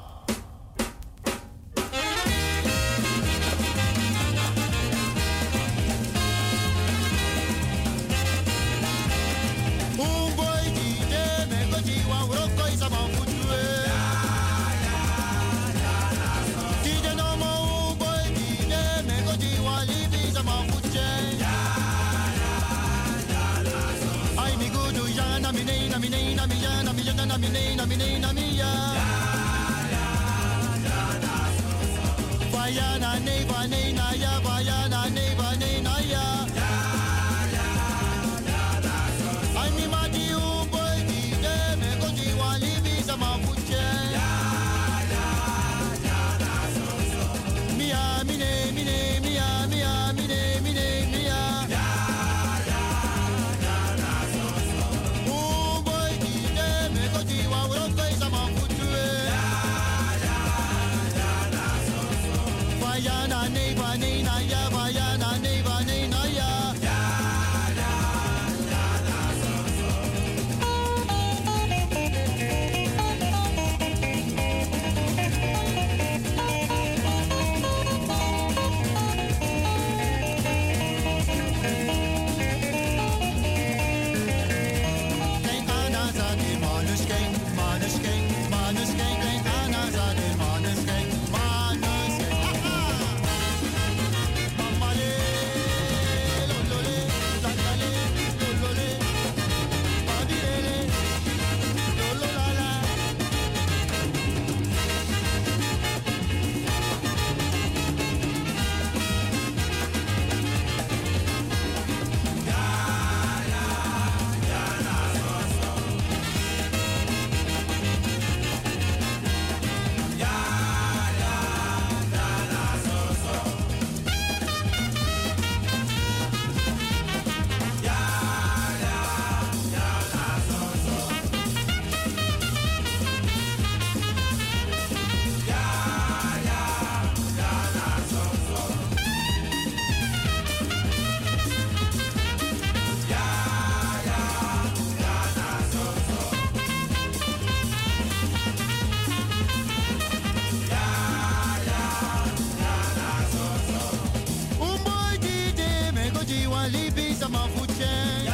Libye, ça m'en foutien.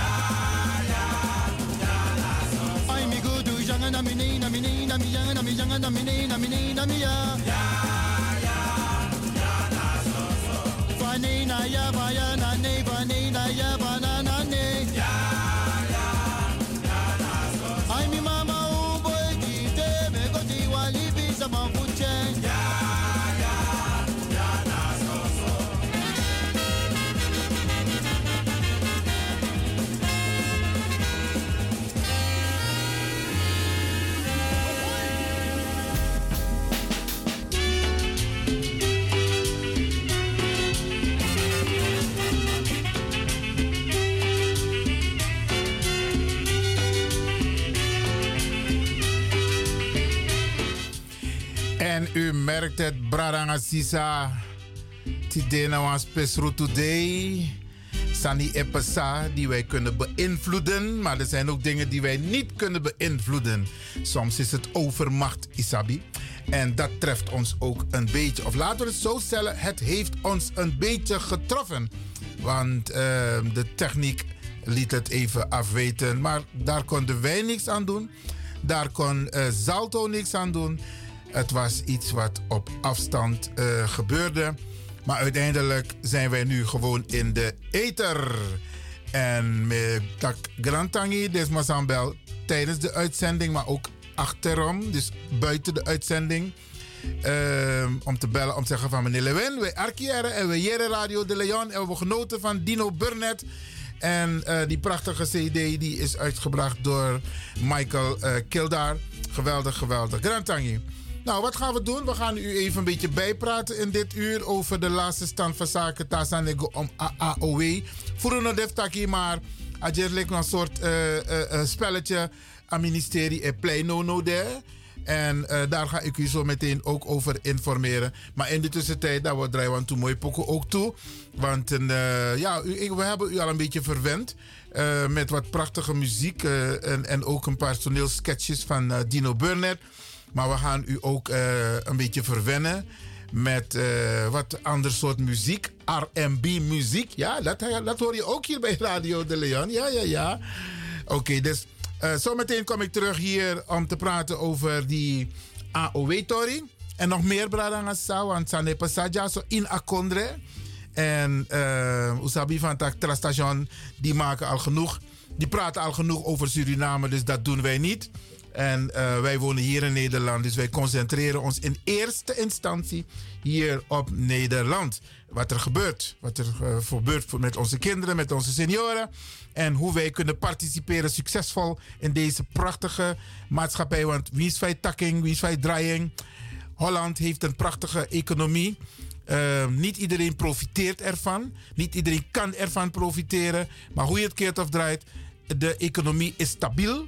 Ay mi gudu janga na mini na mini na mi janga na mini na mini na mi ya. Vanina ya bayana ne vanina ya banana ne. Ay mi mama ubo edite me godi wa Libye, ça m'en foutien. En u merkt het, Bradanga Sisa. Tidena was Pesru Today. Sani Epesa, die wij kunnen beïnvloeden. Maar er zijn ook dingen die wij niet kunnen beïnvloeden. Soms is het overmacht, Isabi. En dat treft ons ook een beetje. Of laten we het zo stellen, het heeft ons een beetje getroffen. Want de techniek liet het even afweten. Maar daar konden wij niks aan doen. Daar kon Zalto niks aan doen. Het was iets wat op afstand gebeurde. Maar uiteindelijk zijn wij nu gewoon in de ether. En met tak Grantangi, Desmasambel, tijdens de uitzending, maar ook achterom, dus buiten de uitzending. Om te bellen, om te zeggen van meneer Leuwin, wij arkiëren en we jeren Radio D'Leon. En we genoten van Dino Burnett. En die prachtige cd die is uitgebracht door Michael Kildar. Geweldig, geweldig. Grantangi. Nou, wat gaan we doen? We gaan u even een beetje bijpraten in dit uur over de laatste stand van zaken. Tasanego om AAOW. Vroeger deft taki, maar als je leek een soort spelletje aan ministerie en pleinono daar. En daar ga ik u zo meteen ook over informeren. Maar in de tussentijd, daar wordt Draiwan toe mooi pokken ook toe. Want we hebben u al een beetje verwend. Met wat prachtige muziek. En ook een paar toneelsketches van Dino Burnett. Maar we gaan u ook een beetje verwennen met wat ander soort muziek. R&B muziek. Ja, dat hoor je ook hier bij Radio D'Leon. Ja. Oké, dus zometeen kom ik terug hier om te praten over die AOW-toring. En nog meer, Bradangasa, want Sane Passaja, zo in Akondre. En Usabi van Trastation, die maken al genoeg. Die praten al genoeg over Suriname, dus dat doen wij niet. En wij wonen hier in Nederland, dus wij concentreren ons in eerste instantie hier op Nederland. Wat er gebeurt, met onze kinderen, met onze senioren. En hoe wij kunnen participeren succesvol in deze prachtige maatschappij. Want wie is wij takking, wie is wij draaiing? Holland heeft een prachtige economie. Niet iedereen profiteert ervan. Niet iedereen kan ervan profiteren. Maar hoe je het keert of draait, de economie is stabiel.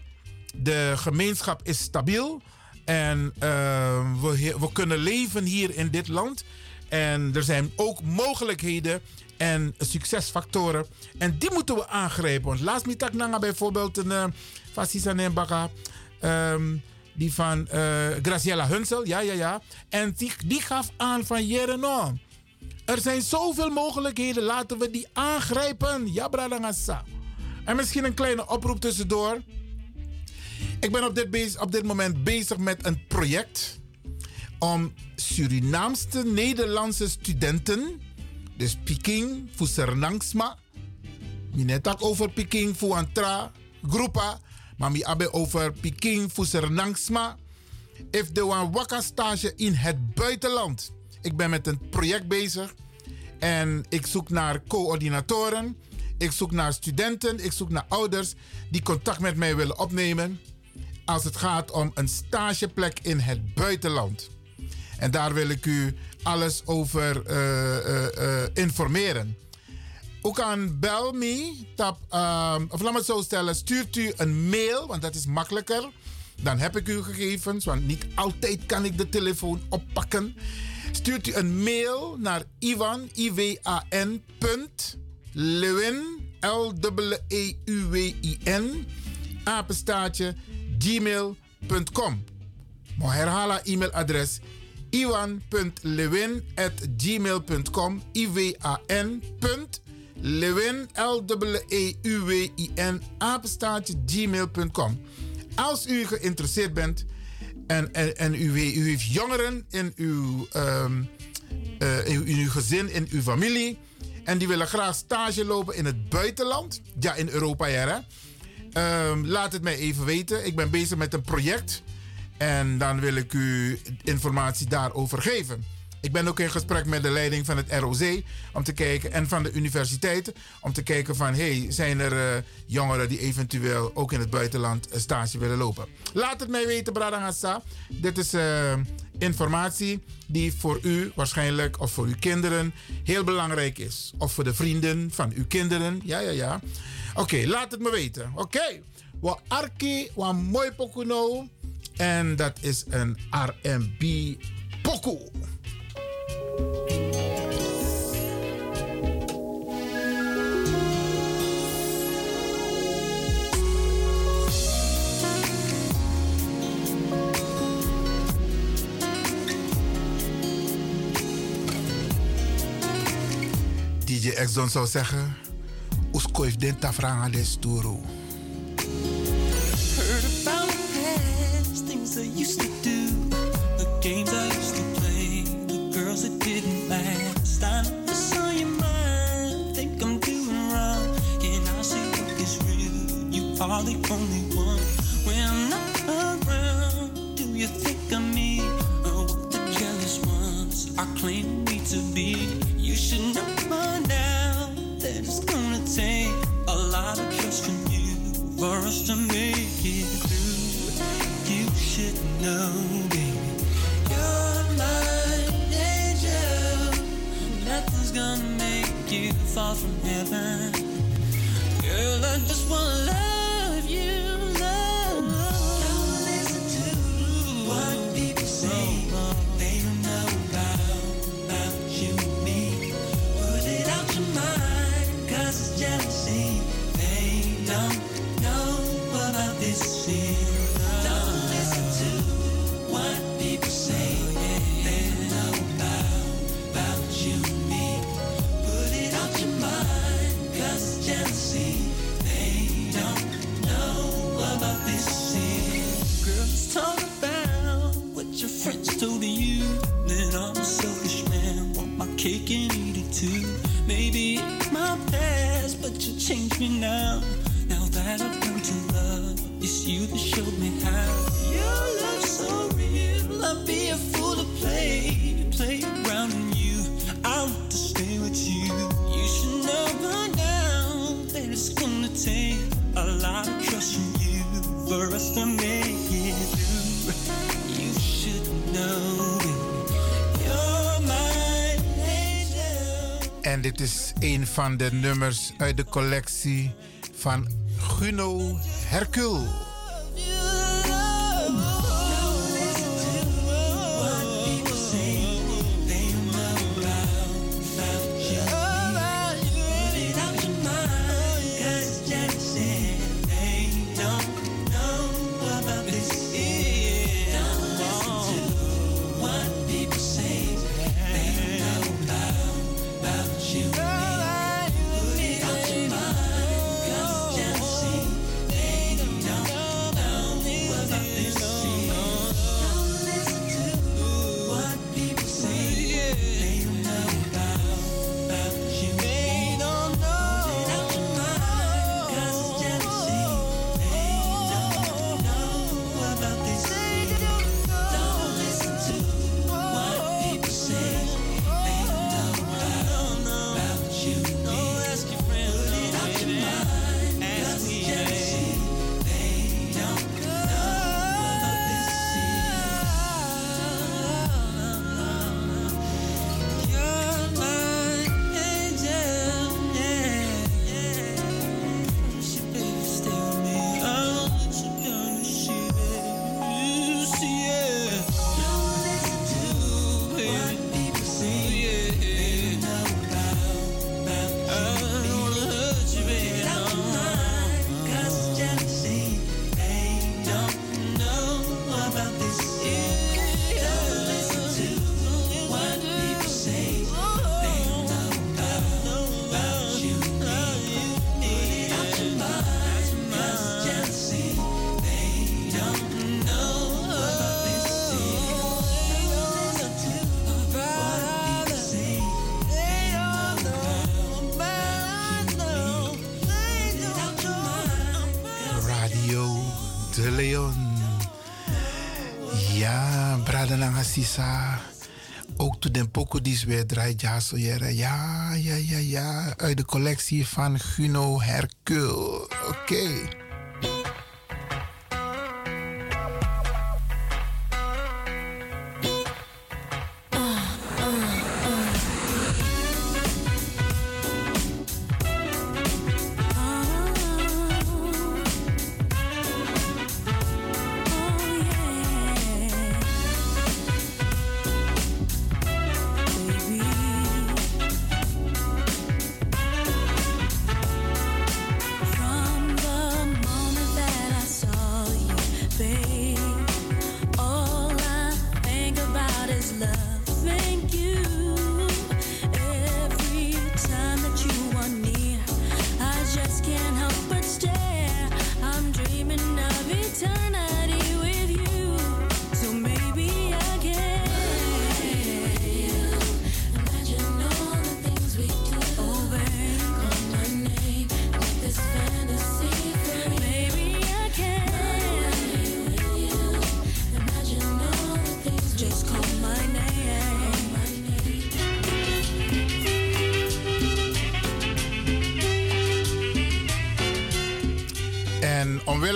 De gemeenschap is stabiel en we kunnen leven hier in dit land. En er zijn ook mogelijkheden en succesfactoren. En die moeten we aangrijpen. Want laatst met Taknanga bijvoorbeeld een Fasisa Nembaka, die van Graciela Hunsel, ja. En die gaf aan van Jereno. Er zijn zoveel mogelijkheden, laten we die aangrijpen. Ja, Bradangasa. En misschien een kleine oproep tussendoor. Ik ben op dit moment bezig met een project om Surinaamse Nederlandse studenten, dus Peking, voor Sernangsma, minetak over Peking, voor Antra, Groepa, maar mi abe over Peking, voor Sernangsma, if de wan wakka stage in het buitenland. Ik ben met een project bezig en ik zoek naar coördinatoren, ik zoek naar studenten, ik zoek naar ouders die contact met mij willen opnemen. Als het gaat om een stageplek in het buitenland. En daar wil ik u alles over informeren. U kan bel me, of laat me het zo stellen, stuurt u een mail, want dat is makkelijker. Dan heb ik uw gegevens, want niet altijd kan ik de telefoon oppakken. Stuurt u een mail naar Iwan.Leuwin @ gmail.com. Maar herhaal e-mailadres Iwan.Leuwin @ gmail.com. Iwan Lewin, L-E-E-U-W-I-N, @gmail.com. Als u geïnteresseerd bent en u heeft jongeren in uw gezin, in uw familie, en die willen graag stage lopen in het buitenland, ja, in Europa, ja, hè? Laat het mij even weten. Ik ben bezig met een project en dan wil ik u informatie daarover geven. Ik ben ook in gesprek met de leiding van het ROC om te kijken, en van de universiteiten, om te kijken van, hey, zijn er jongeren die eventueel ook in het buitenland een stage willen lopen? Laat het mij weten, Bradagassa. Dit is informatie die voor u waarschijnlijk, of voor uw kinderen, heel belangrijk is. Of voor de vrienden van uw kinderen. Ja. Oké, laat het me weten. Oké. Wa arki, wa mooi pokuno. En dat is een R&B poku. DJ Xtom zou zeggen, Uskoif den tafranga des turu. Heard about the past, things I used to do, the games I used to play, the girls that didn't last. I never saw your mind, think I'm doing wrong. Can I say what is real? You are the only one. When I'm not around, do you think of me? Oh, what the jealous ones are claiming me to be. You should know now that it's gonna take a lot of trust from you for us to make it through. You should know, baby, you're my angel. Nothing's gonna make you fall from heaven. Girl, I just wanna love you, love. Don't listen to what people say. They don't know about you and me. Mind, 'cause it's jealousy. They don't know about this scene. Don't listen to what people say. They don't know about you and me. Put it out your mind, 'cause it's jealousy. They don't know about this scene. Girls talk about what your friends told you. Then I'm a selfish man, want my cake and eat it too. Maybe it's my past, but you changed me now. Now that I've come to love, it's you that showed me how. Your love's so real, I'd be a fool to play around in you. I want to stay with you. You should know by now that it's gonna take a lot of trust from you for us to make it through. You should know it. En dit is een van de nummers uit de collectie van Gunno Hercules. adelanga sisa. Ook to den poko die weer draait. Ja, ja. Uit de collectie van Juno Hercules. Oké.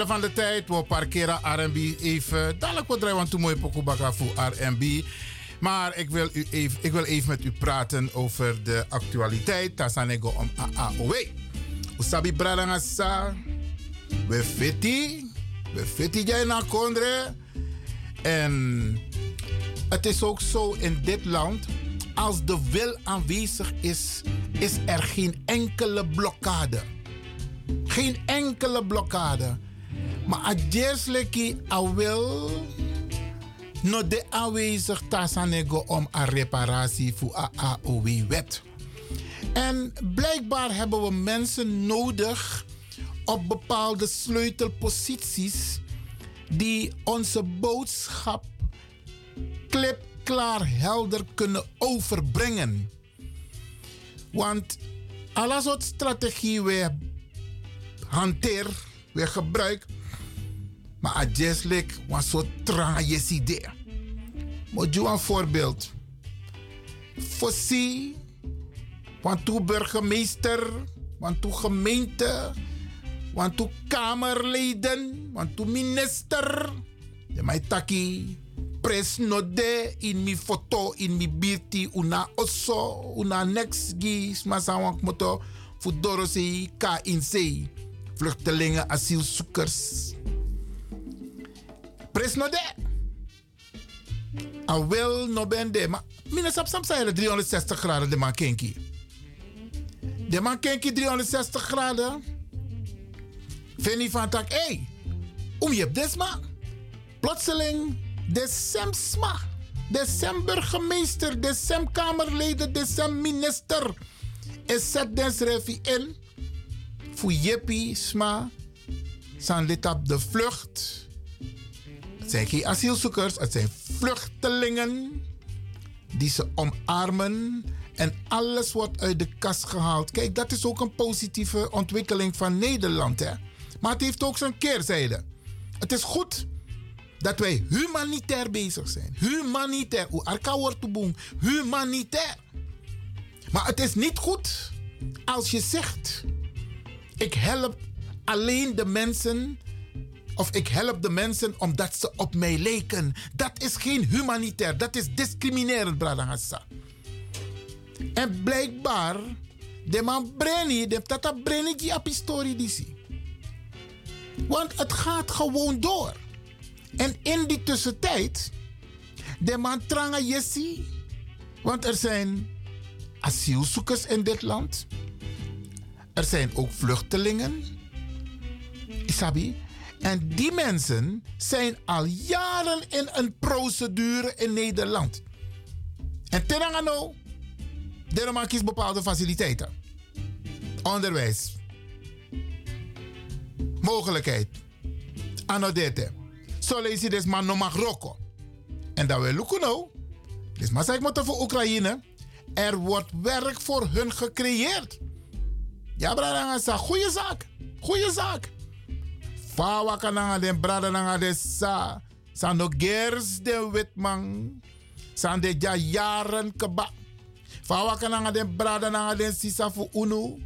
Van de tijd, we parkeren R&B even. Dadelijk wordt er een mooie pokobaka voor R&B. Maar ik wil even met u praten over de actualiteit. Tasanego om AAOW. Usabi Bradangasa. We fiti jij naar Kondre. En het is ook zo in dit land. Als de wil aanwezig is, is er geen enkele blokkade. Geen enkele blokkade. Maar adjesleki awel no de aanwezig tasanego om een reparatie voor de AOW-wet. En blijkbaar hebben we mensen nodig op bepaalde sleutelposities die onze boodschap klipklaar helder kunnen overbrengen. Want alle soort strategie we hanteren, we gebruiken. Maar adjestelijk was zo tragisch idee. Moet je een voorbeeld. Fossi, want toe burgemeester, want toe gemeente, want toe kamerleden, want toe minister. De mij taki, pres node in mi foto, in mi birti, una osso, una next gis, maar zanwank moto, fudorosei, KNC, vluchtelingen, asielzoekers. Pres no de. A wel no ben de. Maar mine sapsam zijn 360 graden de man kenki. De man kenki 360 graden. Vinnie van tak, hey, je hebt desma. Plotseling, de sem sma. De sem burgemeester, de sem kamerleden, de sem minister. Is zet des refi in. Voor jeppie sma. San lid op de vlucht. Het zijn geen asielzoekers, het zijn vluchtelingen die ze omarmen en alles wordt uit de kast gehaald. Kijk, dat is ook een positieve ontwikkeling van Nederland, hè? Maar het heeft ook zijn keerzijde. Het is goed dat wij humanitair bezig zijn. Humanitair. Humanitair. Maar het is niet goed als je zegt, ik help alleen de mensen. Of ik help de mensen omdat ze op mij leken. Dat is geen humanitair. Dat is discriminerend, Bradangasa. En blijkbaar, de man Brenny, de tata Brenny die op historie die. Want het gaat gewoon door. En in die tussentijd, de man Tranga Jessie. Want er zijn asielzoekers in dit land. Er zijn ook vluchtelingen. Isabi. En die mensen zijn al jaren in een procedure in Nederland. En Tenangano, daarom kies bepaalde faciliteiten. Onderwijs. Mogelijkheid. Anodete. Zo lees je dus maar no Marokko. En dat we lukken nou. Dus maar zeg ik maar voor Oekraïne. Er wordt werk voor hun gecreëerd. Ja, Bradangasa, goede zaak. Goede zaak. Wawa kananga den brada nanga desa San no gers de witman. San de ja jaren keba. Fawakananga den brada nanga den sisa fu unu.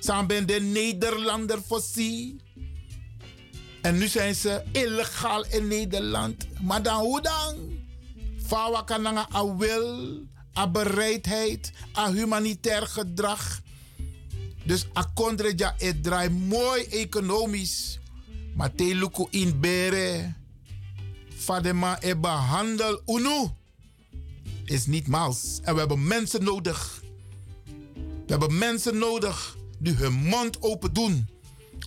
San ben de Nederlander fossi. En nu zijn ze illegaal in Nederland. Maar dan hoe dan? Fawakananga a wil, a bereidheid, a humanitair gedrag. Dus akondreja het draait mooi economisch. Maar te luku in bere. Vadema eba handel unu. Is niet mals. En we hebben mensen nodig. We hebben mensen nodig die hun mond open doen.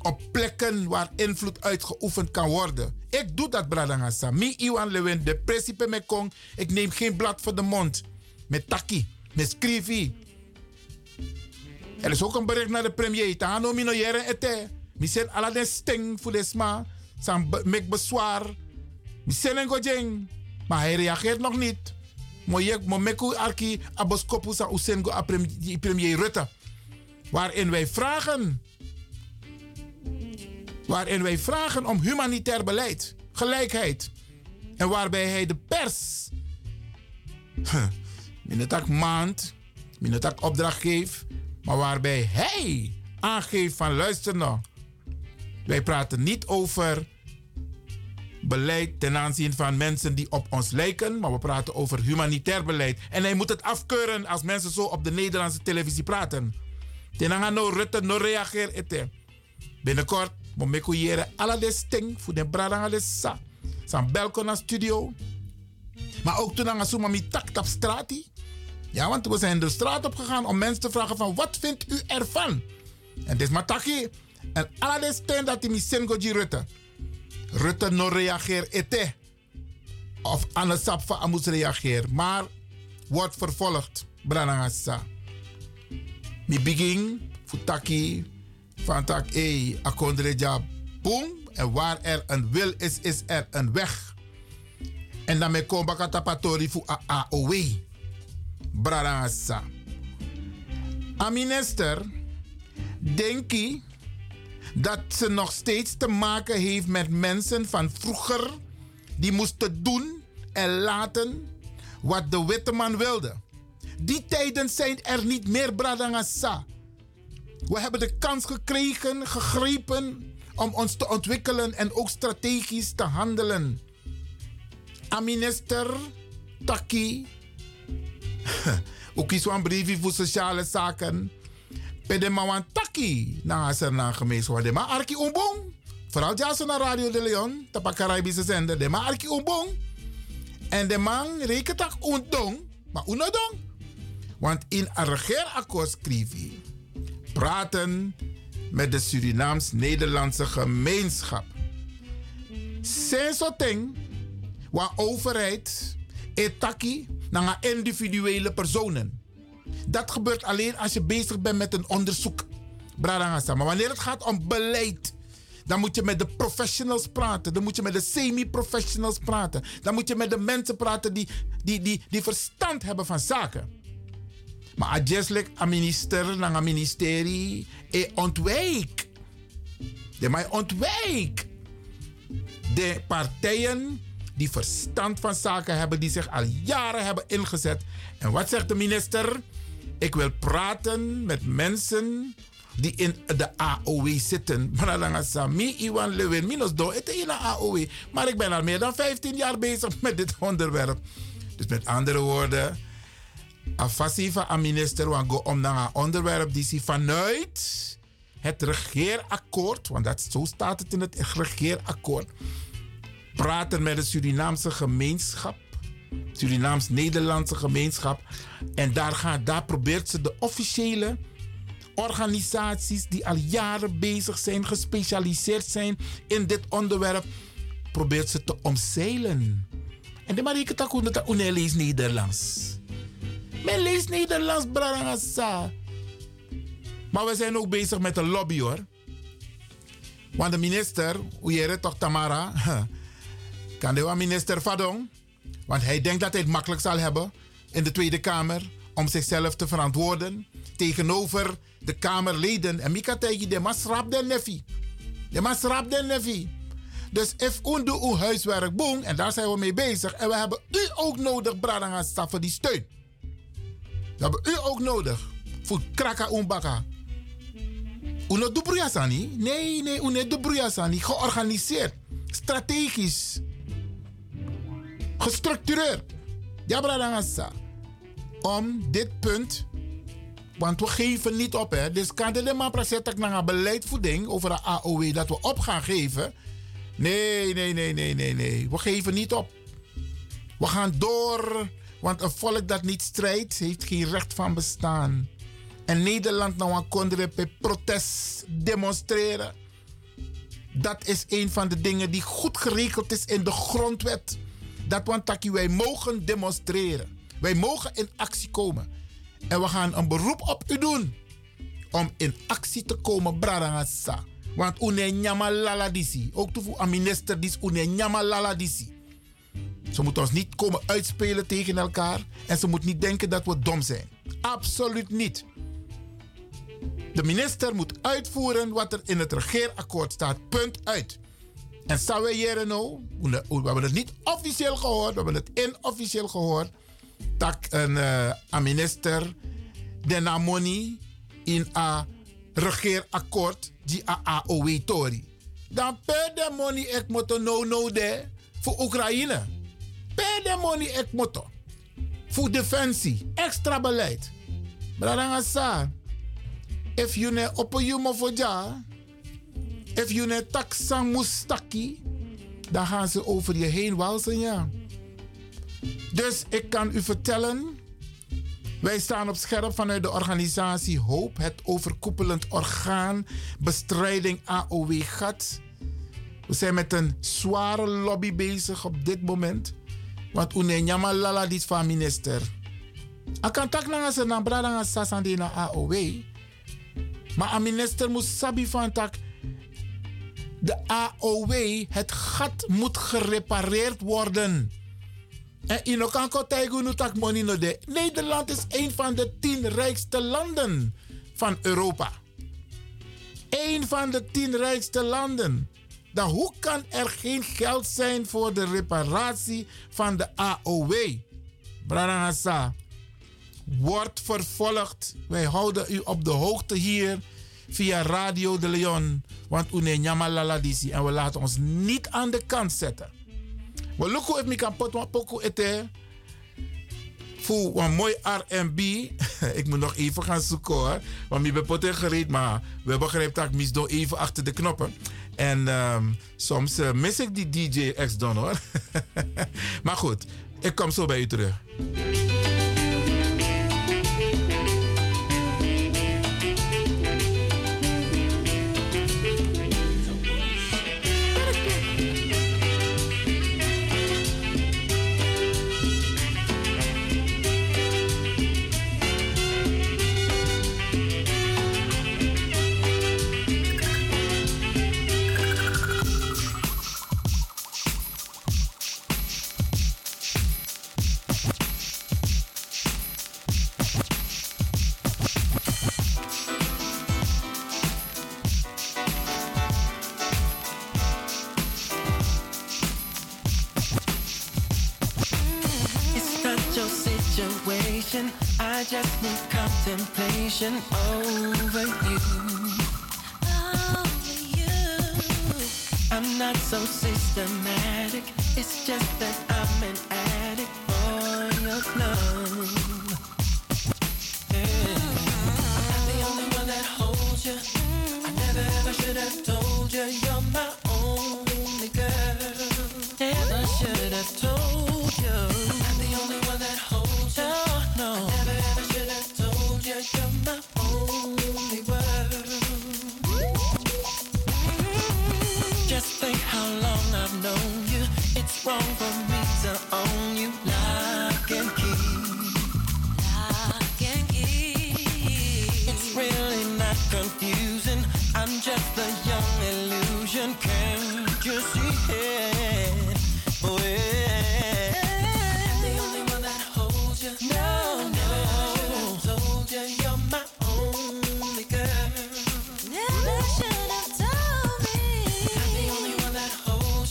Op plekken waar invloed uitgeoefend kan worden. Ik doe dat, Bradangasa. Mi Iwan Leuwin, de principe me kong. Ik neem geen blad voor de mond. Met taki, met skrivi. Er is ook een bericht naar de premier. Tano mino jere ete. Mi sen ala den sting voor de sma. Sam mek bezwaar. Mi sen en gojeng. Maar hij reageert nog niet. Moyek momeku arki aboskopu sa usengo a premier Rutte. Waarin wij vragen om humanitair beleid, gelijkheid. En waarbij hij de pers, minutak maand, minutak opdracht geeft, maar waarbij hij aangeeft van luister nou. Wij praten niet over beleid ten aanzien van mensen die op ons lijken, maar we praten over humanitair beleid. En hij moet het afkeuren als mensen zo op de Nederlandse televisie praten. Tenanga no Rutte no reageer ete. Binnenkort moet ik hier alle sting voor de brada alles sa. Zijn balkon naar studio. Maar ook toen aan zo'n mami takt op straat. Ja, want we zijn de straat op gegaan om mensen te vragen van wat vindt u ervan? En dit is maar taki. En alle sting dat hij misschien gaat Rutte. Rutte no reageer ete. Of aan het sap van Amoes reageer. Maar wordt vervolgd. Brada sa. Mi begin voor taki. Van tak E, akondreja, boom. En waar er een wil is, is er een weg. En dan me kom baka tapatori voor AOW. Brarasa. Aminester, denk je dat ze nog steeds te maken heeft met mensen van vroeger die moesten doen en laten wat de witte man wilde. Die tijden zijn er niet meer, Brarasa. We hebben de kans gekregen, gegrepen om ons te ontwikkelen en ook strategisch te handelen. Aminester, Taki, ook is een briefje voor sociale zaken. Pedemawan Taki, na zijn nagemeenschap. Dema Arki Ombong, vooral Jason naar Radio De Leon, de Caribische zender. Dema Arki Ombong. En de man rekent ook ondong, maar onodong. Want in een regeerakkoord schreef hij. Praten met de Surinaams-Nederlandse gemeenschap. Sensoteng, wa overheid, etaki, naar individuele personen. Dat gebeurt alleen als je bezig bent met een onderzoek. Bradangasa. Maar wanneer het gaat om beleid, dan moet je met de professionals praten. Dan moet je met de semi-professionals praten. Dan moet je met de mensen praten die verstand hebben van zaken. Maar adjeslik a minister naar een ministerie ontwijk. De mij ontwijk. De partijen die verstand van zaken hebben, die zich al jaren hebben ingezet. En wat zegt de minister? Ik wil praten met mensen die in de AOW zitten. Maar dan gaat Sami Iwan Leuwin minus do eten in de AOW. Maar ik ben al meer dan 15 jaar bezig met dit onderwerp. Dus met andere woorden. Afasiva aan minister Wango om naar een onderwerp die zich vanuit het regeerakkoord, want dat, zo staat het in het regeerakkoord, praten met de Surinaamse gemeenschap, Surinaams-Nederlandse gemeenschap, en daar probeert ze de officiële organisaties die al jaren bezig zijn, gespecialiseerd zijn in dit onderwerp, probeert ze te omzeilen. En de Marieke Takoen dat is Nederlands. Men leest Nederlands, Brarangasa. Maar we zijn ook bezig met de lobby, hoor. Want de minister, Uyere toch Tamara, kan de minister Vadong, want hij denkt dat hij het makkelijk zal hebben in de Tweede Kamer om zichzelf te verantwoorden tegenover de Kamerleden. En Mika Tegi, de masrap den nefi. Dus if u doet uw huiswerk, boom, en daar zijn we mee bezig. En we hebben u ook nodig, Bradanga Staf, voor die steun. We hebben u ook nodig. Voor kraka umbaka. U no de broeiasani? Nee, nee, u no de broeiasani. Georganiseerd. Strategisch. Gestructureerd. Ja, Bradanga Staf. Om dit punt... Want we geven niet op, hè. Dus kan de man praten naar een beleidvoeding over de AOW dat we op gaan geven. Nee, nee, nee, nee, nee, nee. We geven niet op. We gaan door. Want een volk dat niet strijdt, heeft geen recht van bestaan. En Nederland nou aan konden bij protest demonstreren. Dat is een van de dingen die goed geregeld is in de grondwet. Dat want wij mogen demonstreren. Wij mogen in actie komen. En we gaan een beroep op u doen. Om in actie te komen, Bradangasa. Want une nyama laladisi. Ook toevoeg aan minister dis une nyama laladisi. Ze moeten ons niet komen uitspelen tegen elkaar. En ze moeten niet denken dat we dom zijn. Absoluut niet. De minister moet uitvoeren wat er in het regeerakkoord staat. Punt uit. En sawe jereno. We hebben het niet officieel gehoord. We hebben het inofficieel gehoord. Tak een minister den amoni in a regeerakkoord die a AOW tori. Dan per de money ek moto no de voor Oekraïne. Per de money ek moto voor defensie, extra beleid. Maar dan gaan ze, if you ne opoyumo foja, if you ne taksan mustaki, dan gaan ze over je heen walsen, ja. Dus ik kan u vertellen, wij staan op scherp vanuit de organisatie HOPE, het overkoepelend orgaan bestrijding AOW-gat. We zijn met een zware lobby bezig op dit moment. Want une nyama lala dit van minister. Ik kan tak naar ze naar Bradanga Sassande naar AOW. Maar een minister moet sabi van tak. De AOW, het gat moet gerepareerd worden. En in Okanko Taigunu tak money no de. Nederland is een van de 10 rijkste landen van Europa. Eén van de 10 rijkste landen. Dan hoe kan er geen geld zijn voor de reparatie van de AOW? Branagasa, wordt vervolgd. Wij houden u op de hoogte hier via Radio De Leon. Want une nyama laladisi. En we laten ons niet aan de kant zetten. We lukken op mijn potpoko eten voor een mooi R&B. Ik moet nog even gaan zoeken hoor. Want ik ben poten gereed, maar we begrijpen dat ik misdoen even achter de knoppen. En soms mis ik die DJ Xtom hoor. Maar goed, ik kom zo bij u terug. I just need contemplation over you. Over you. I'm not so systematic. It's just that I'm an addict for your love. Yeah. I'm the only one that holds you. I never ever should have told you you're my only girl. Never should have told you. I'm the only one that holds you. No. Wrong for me to own you, lock and key. Lock and key. It's really not confusing. I'm just a young illusion. Can't you see it? Oh yeah. I'm the only one that holds you. No, I never should have told you you're my only girl. Never should have told me. I'm the only one that holds you.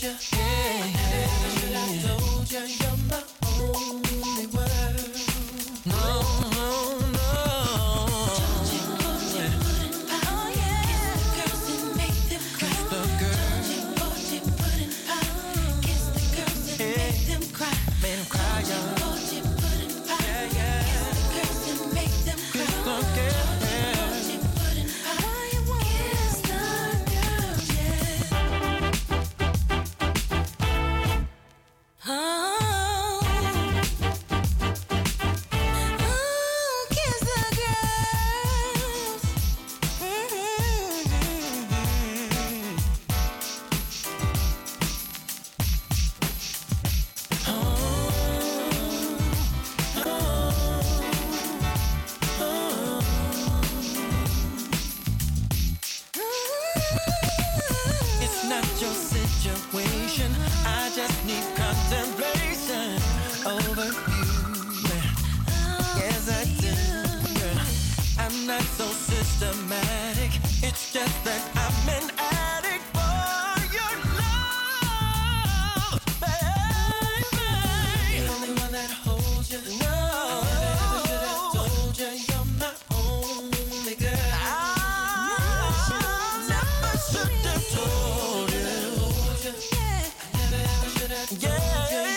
systematic. It's just that I'm an addict for your love, baby. You're the only one that holds you. No, I never should have told you. You're my only girl. I never should have told you. I never ever should have told you.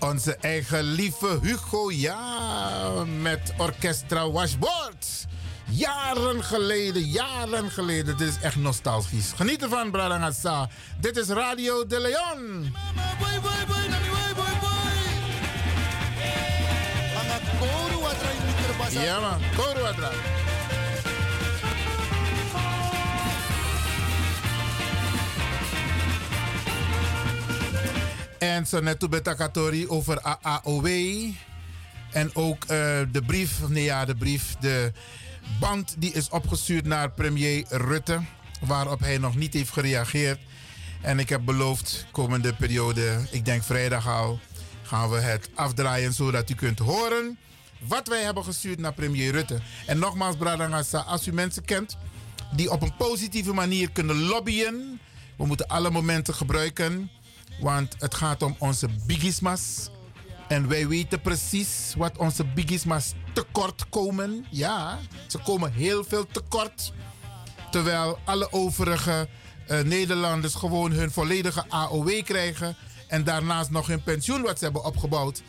Onze eigen lieve Hugo, ja, met Orchestra Washboard. Jaren geleden. Dit is echt nostalgisch. Geniet ervan, Bralangasa. Dit is Radio D'Leon. Ja man, Koruatra. En zo net toe betakatori over AAOW. En ook de band die is opgestuurd naar premier Rutte, waarop hij nog niet heeft gereageerd. En ik heb beloofd, komende periode, ik denk vrijdag al, gaan we het afdraaien, zodat u kunt horen wat wij hebben gestuurd naar premier Rutte. En nogmaals, Bradangasa, als u mensen kent die op een positieve manier kunnen lobbyen, we moeten alle momenten gebruiken. Want het gaat om onze biggismas. En wij weten precies wat onze biggismas tekort komen. Ja, ze komen heel veel tekort. Terwijl alle overige Nederlanders gewoon hun volledige AOW krijgen. En daarnaast nog hun pensioen wat ze hebben opgebouwd.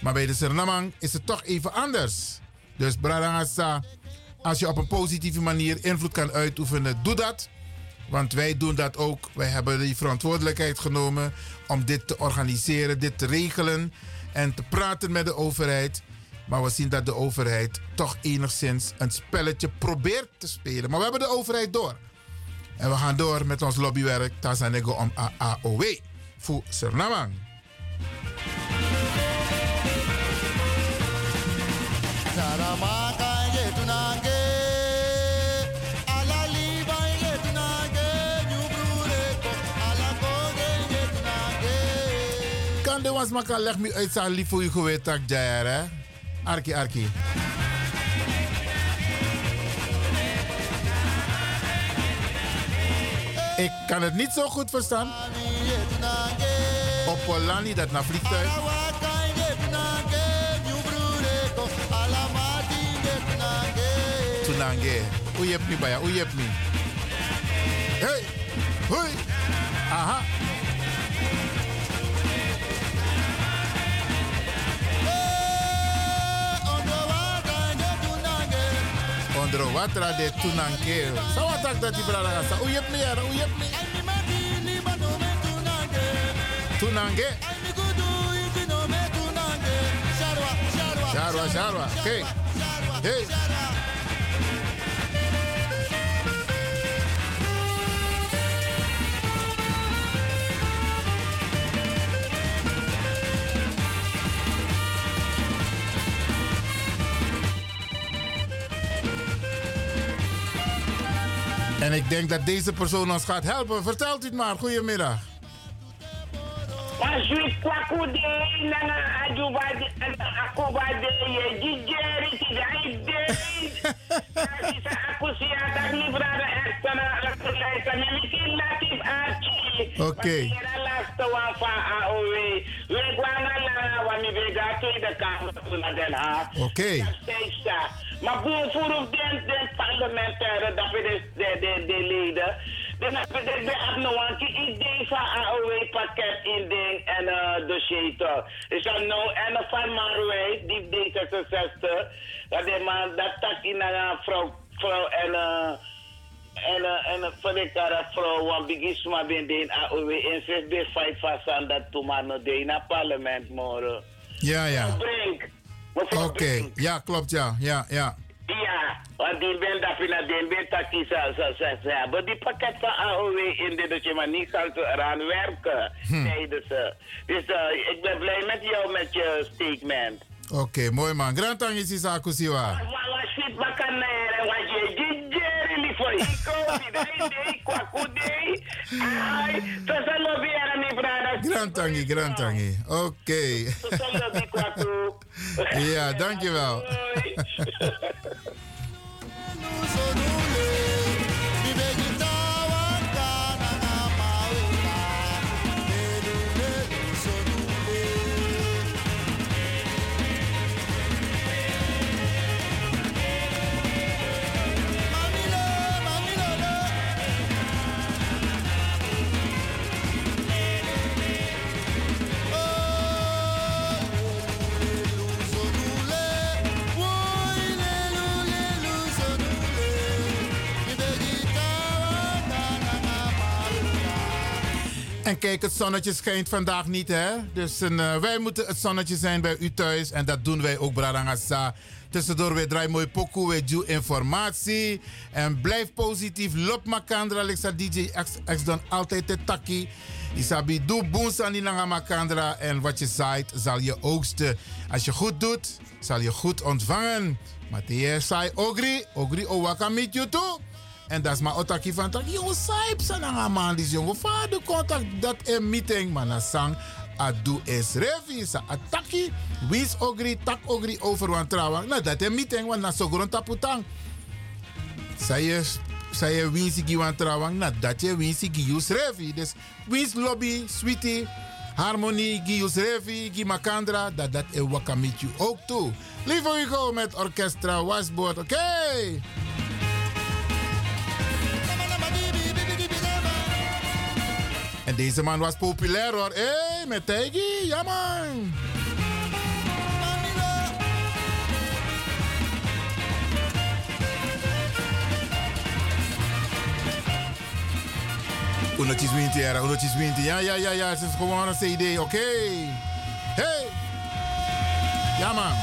Maar bij de Surinamang is het toch even anders. Dus Brarangasa, als je op een positieve manier invloed kan uitoefenen, doe dat. Want wij doen dat ook. Wij hebben die verantwoordelijkheid genomen om dit te organiseren, dit te regelen en te praten met de overheid. Maar we zien dat de overheid toch enigszins een spelletje probeert te spelen. Maar we hebben de overheid door. En we gaan door met ons lobbywerk. Tazanego om AOW. Voor Suriname. De was makkelijk, leg me uit zijn lief voor je geweten, hè? Arki. Ik kan het niet zo goed verstaan. Op Polani, dat naar vliegtuig. Tunange, oei heb me. Hey, hoi, aha. Onder water de Tunanke. Zo wat ik dat die brada gaat. Oei heb me. Tunanke. Jarwa. Oké. Hey. En ik denk dat deze persoon ons gaat helpen. Vertelt u het maar. Goedemiddag. Oké. Oké. Maar voor of de parlementaire, dat we de leden. Dan hebben we de idee van AOW-pakket in ding en de scheter. Dus dan nou, en van Marwij, die D66, dat in een vrouw en voor de kara vrouw, want Bigisma bent in AOW en ze is de vijf van dat toen maar nog in het parlement morgen. Ja. Oké. Ja, klopt, ja. Ja, want die ben dat in de bentaki ze hebben die pakket van AOW in de dat je maar niet kan eraan werken. Dus ik ben blij met jou met je statement. Oké, mooi man. Grand tang is Isakusiwa. Grand tangi. Oké. Ja, dankjewel. En kijk, het zonnetje schijnt vandaag niet, hè? Dus wij moeten het zonnetje zijn bij u thuis. En dat doen wij ook, Bradangasa. Tussendoor, we draaien mooi pokoe, we doen informatie. En blijf positief. Lop makandra, Alexa DJ X dan altijd de takkie. Isabi, doe boensa niet langer makandra. En wat je zaait, zal je oogsten. Als je goed doet, zal je goed ontvangen. Mathieu saai ogri, ogri owaka met je toe. En dat is maar otaki van tak. Jongen, saip, sananga man, die jongen. Vader contact, dat een meeting. Maar na sang, adu is revi, sa ataki. Wies ogri, tak ogri over want trouwen. Nou, dat een meeting, want na zo grond taputang. Zij je wiens ik want trouwen. Nou, dat je wiens ik jus revi. Dus wiens lobby, sweetie. Harmonie, Gius Revi, Guy Makandra, dat en wakamit je ook toe. Lieve Hugo met orkestra wasboard, oké? Okay. En deze man was populair hoor, hé, hey, met Tegi, ja man! Oenotjes winter, ja, het is gewoon een CD, oké. Okay. Hey! Ja, man.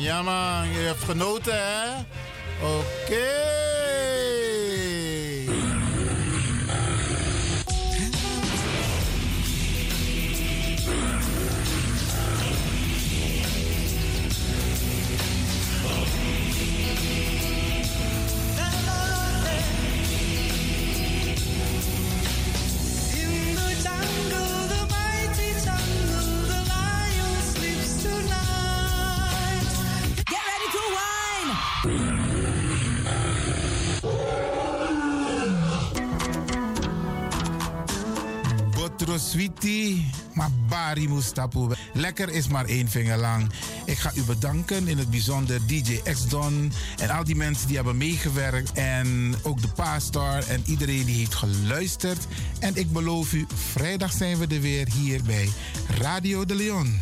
Ja man, je hebt genoten hè? Oké. Sweetie, maar Bari Mustapu. Lekker is maar één vinger lang. Ik ga u bedanken, in het bijzonder DJ Xdon en al die mensen die hebben meegewerkt. En ook de Pastor en iedereen die heeft geluisterd. En ik beloof u, vrijdag zijn we er weer hier bij Radio De Leon.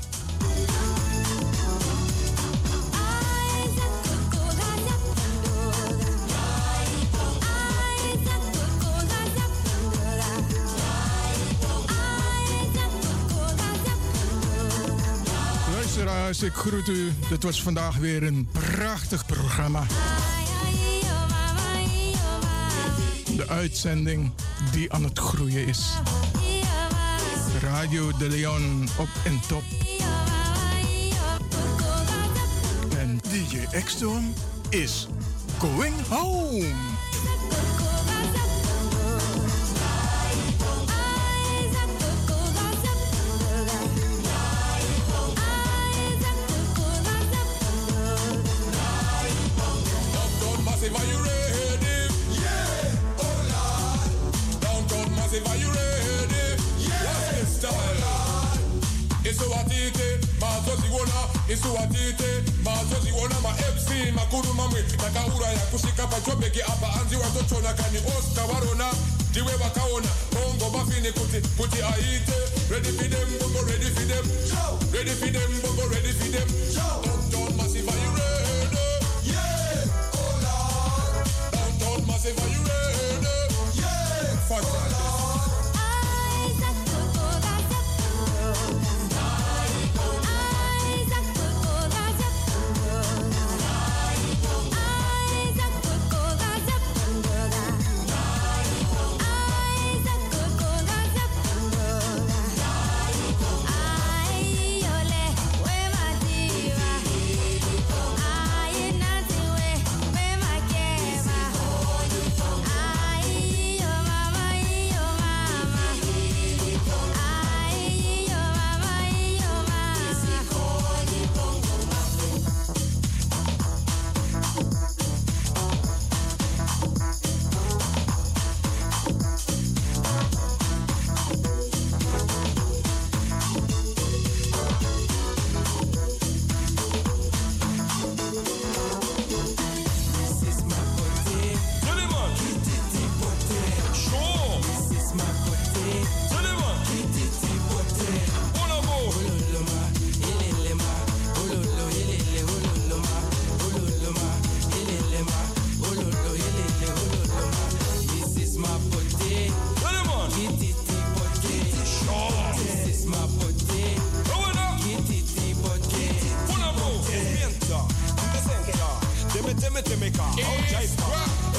Ik groet u. Dit was vandaag weer een prachtig programma. De uitzending die aan het groeien is. Radio De Leon op en top. En DJ Xtom is going home. Isuatite, mazozi wona ma FC, makuru mamwe, takaura ya kushika pachobeki apa anzi watochona kani Oscar warona, diwe wakaona, bongo bafine kuti, kuti aite, ready for them, bongo ready for them, ready for them, bongo ready for them, downtown massive are you ready? Yeah, oh Lord, downtown massive are you ready? Yeah, oh Lord. It's rock.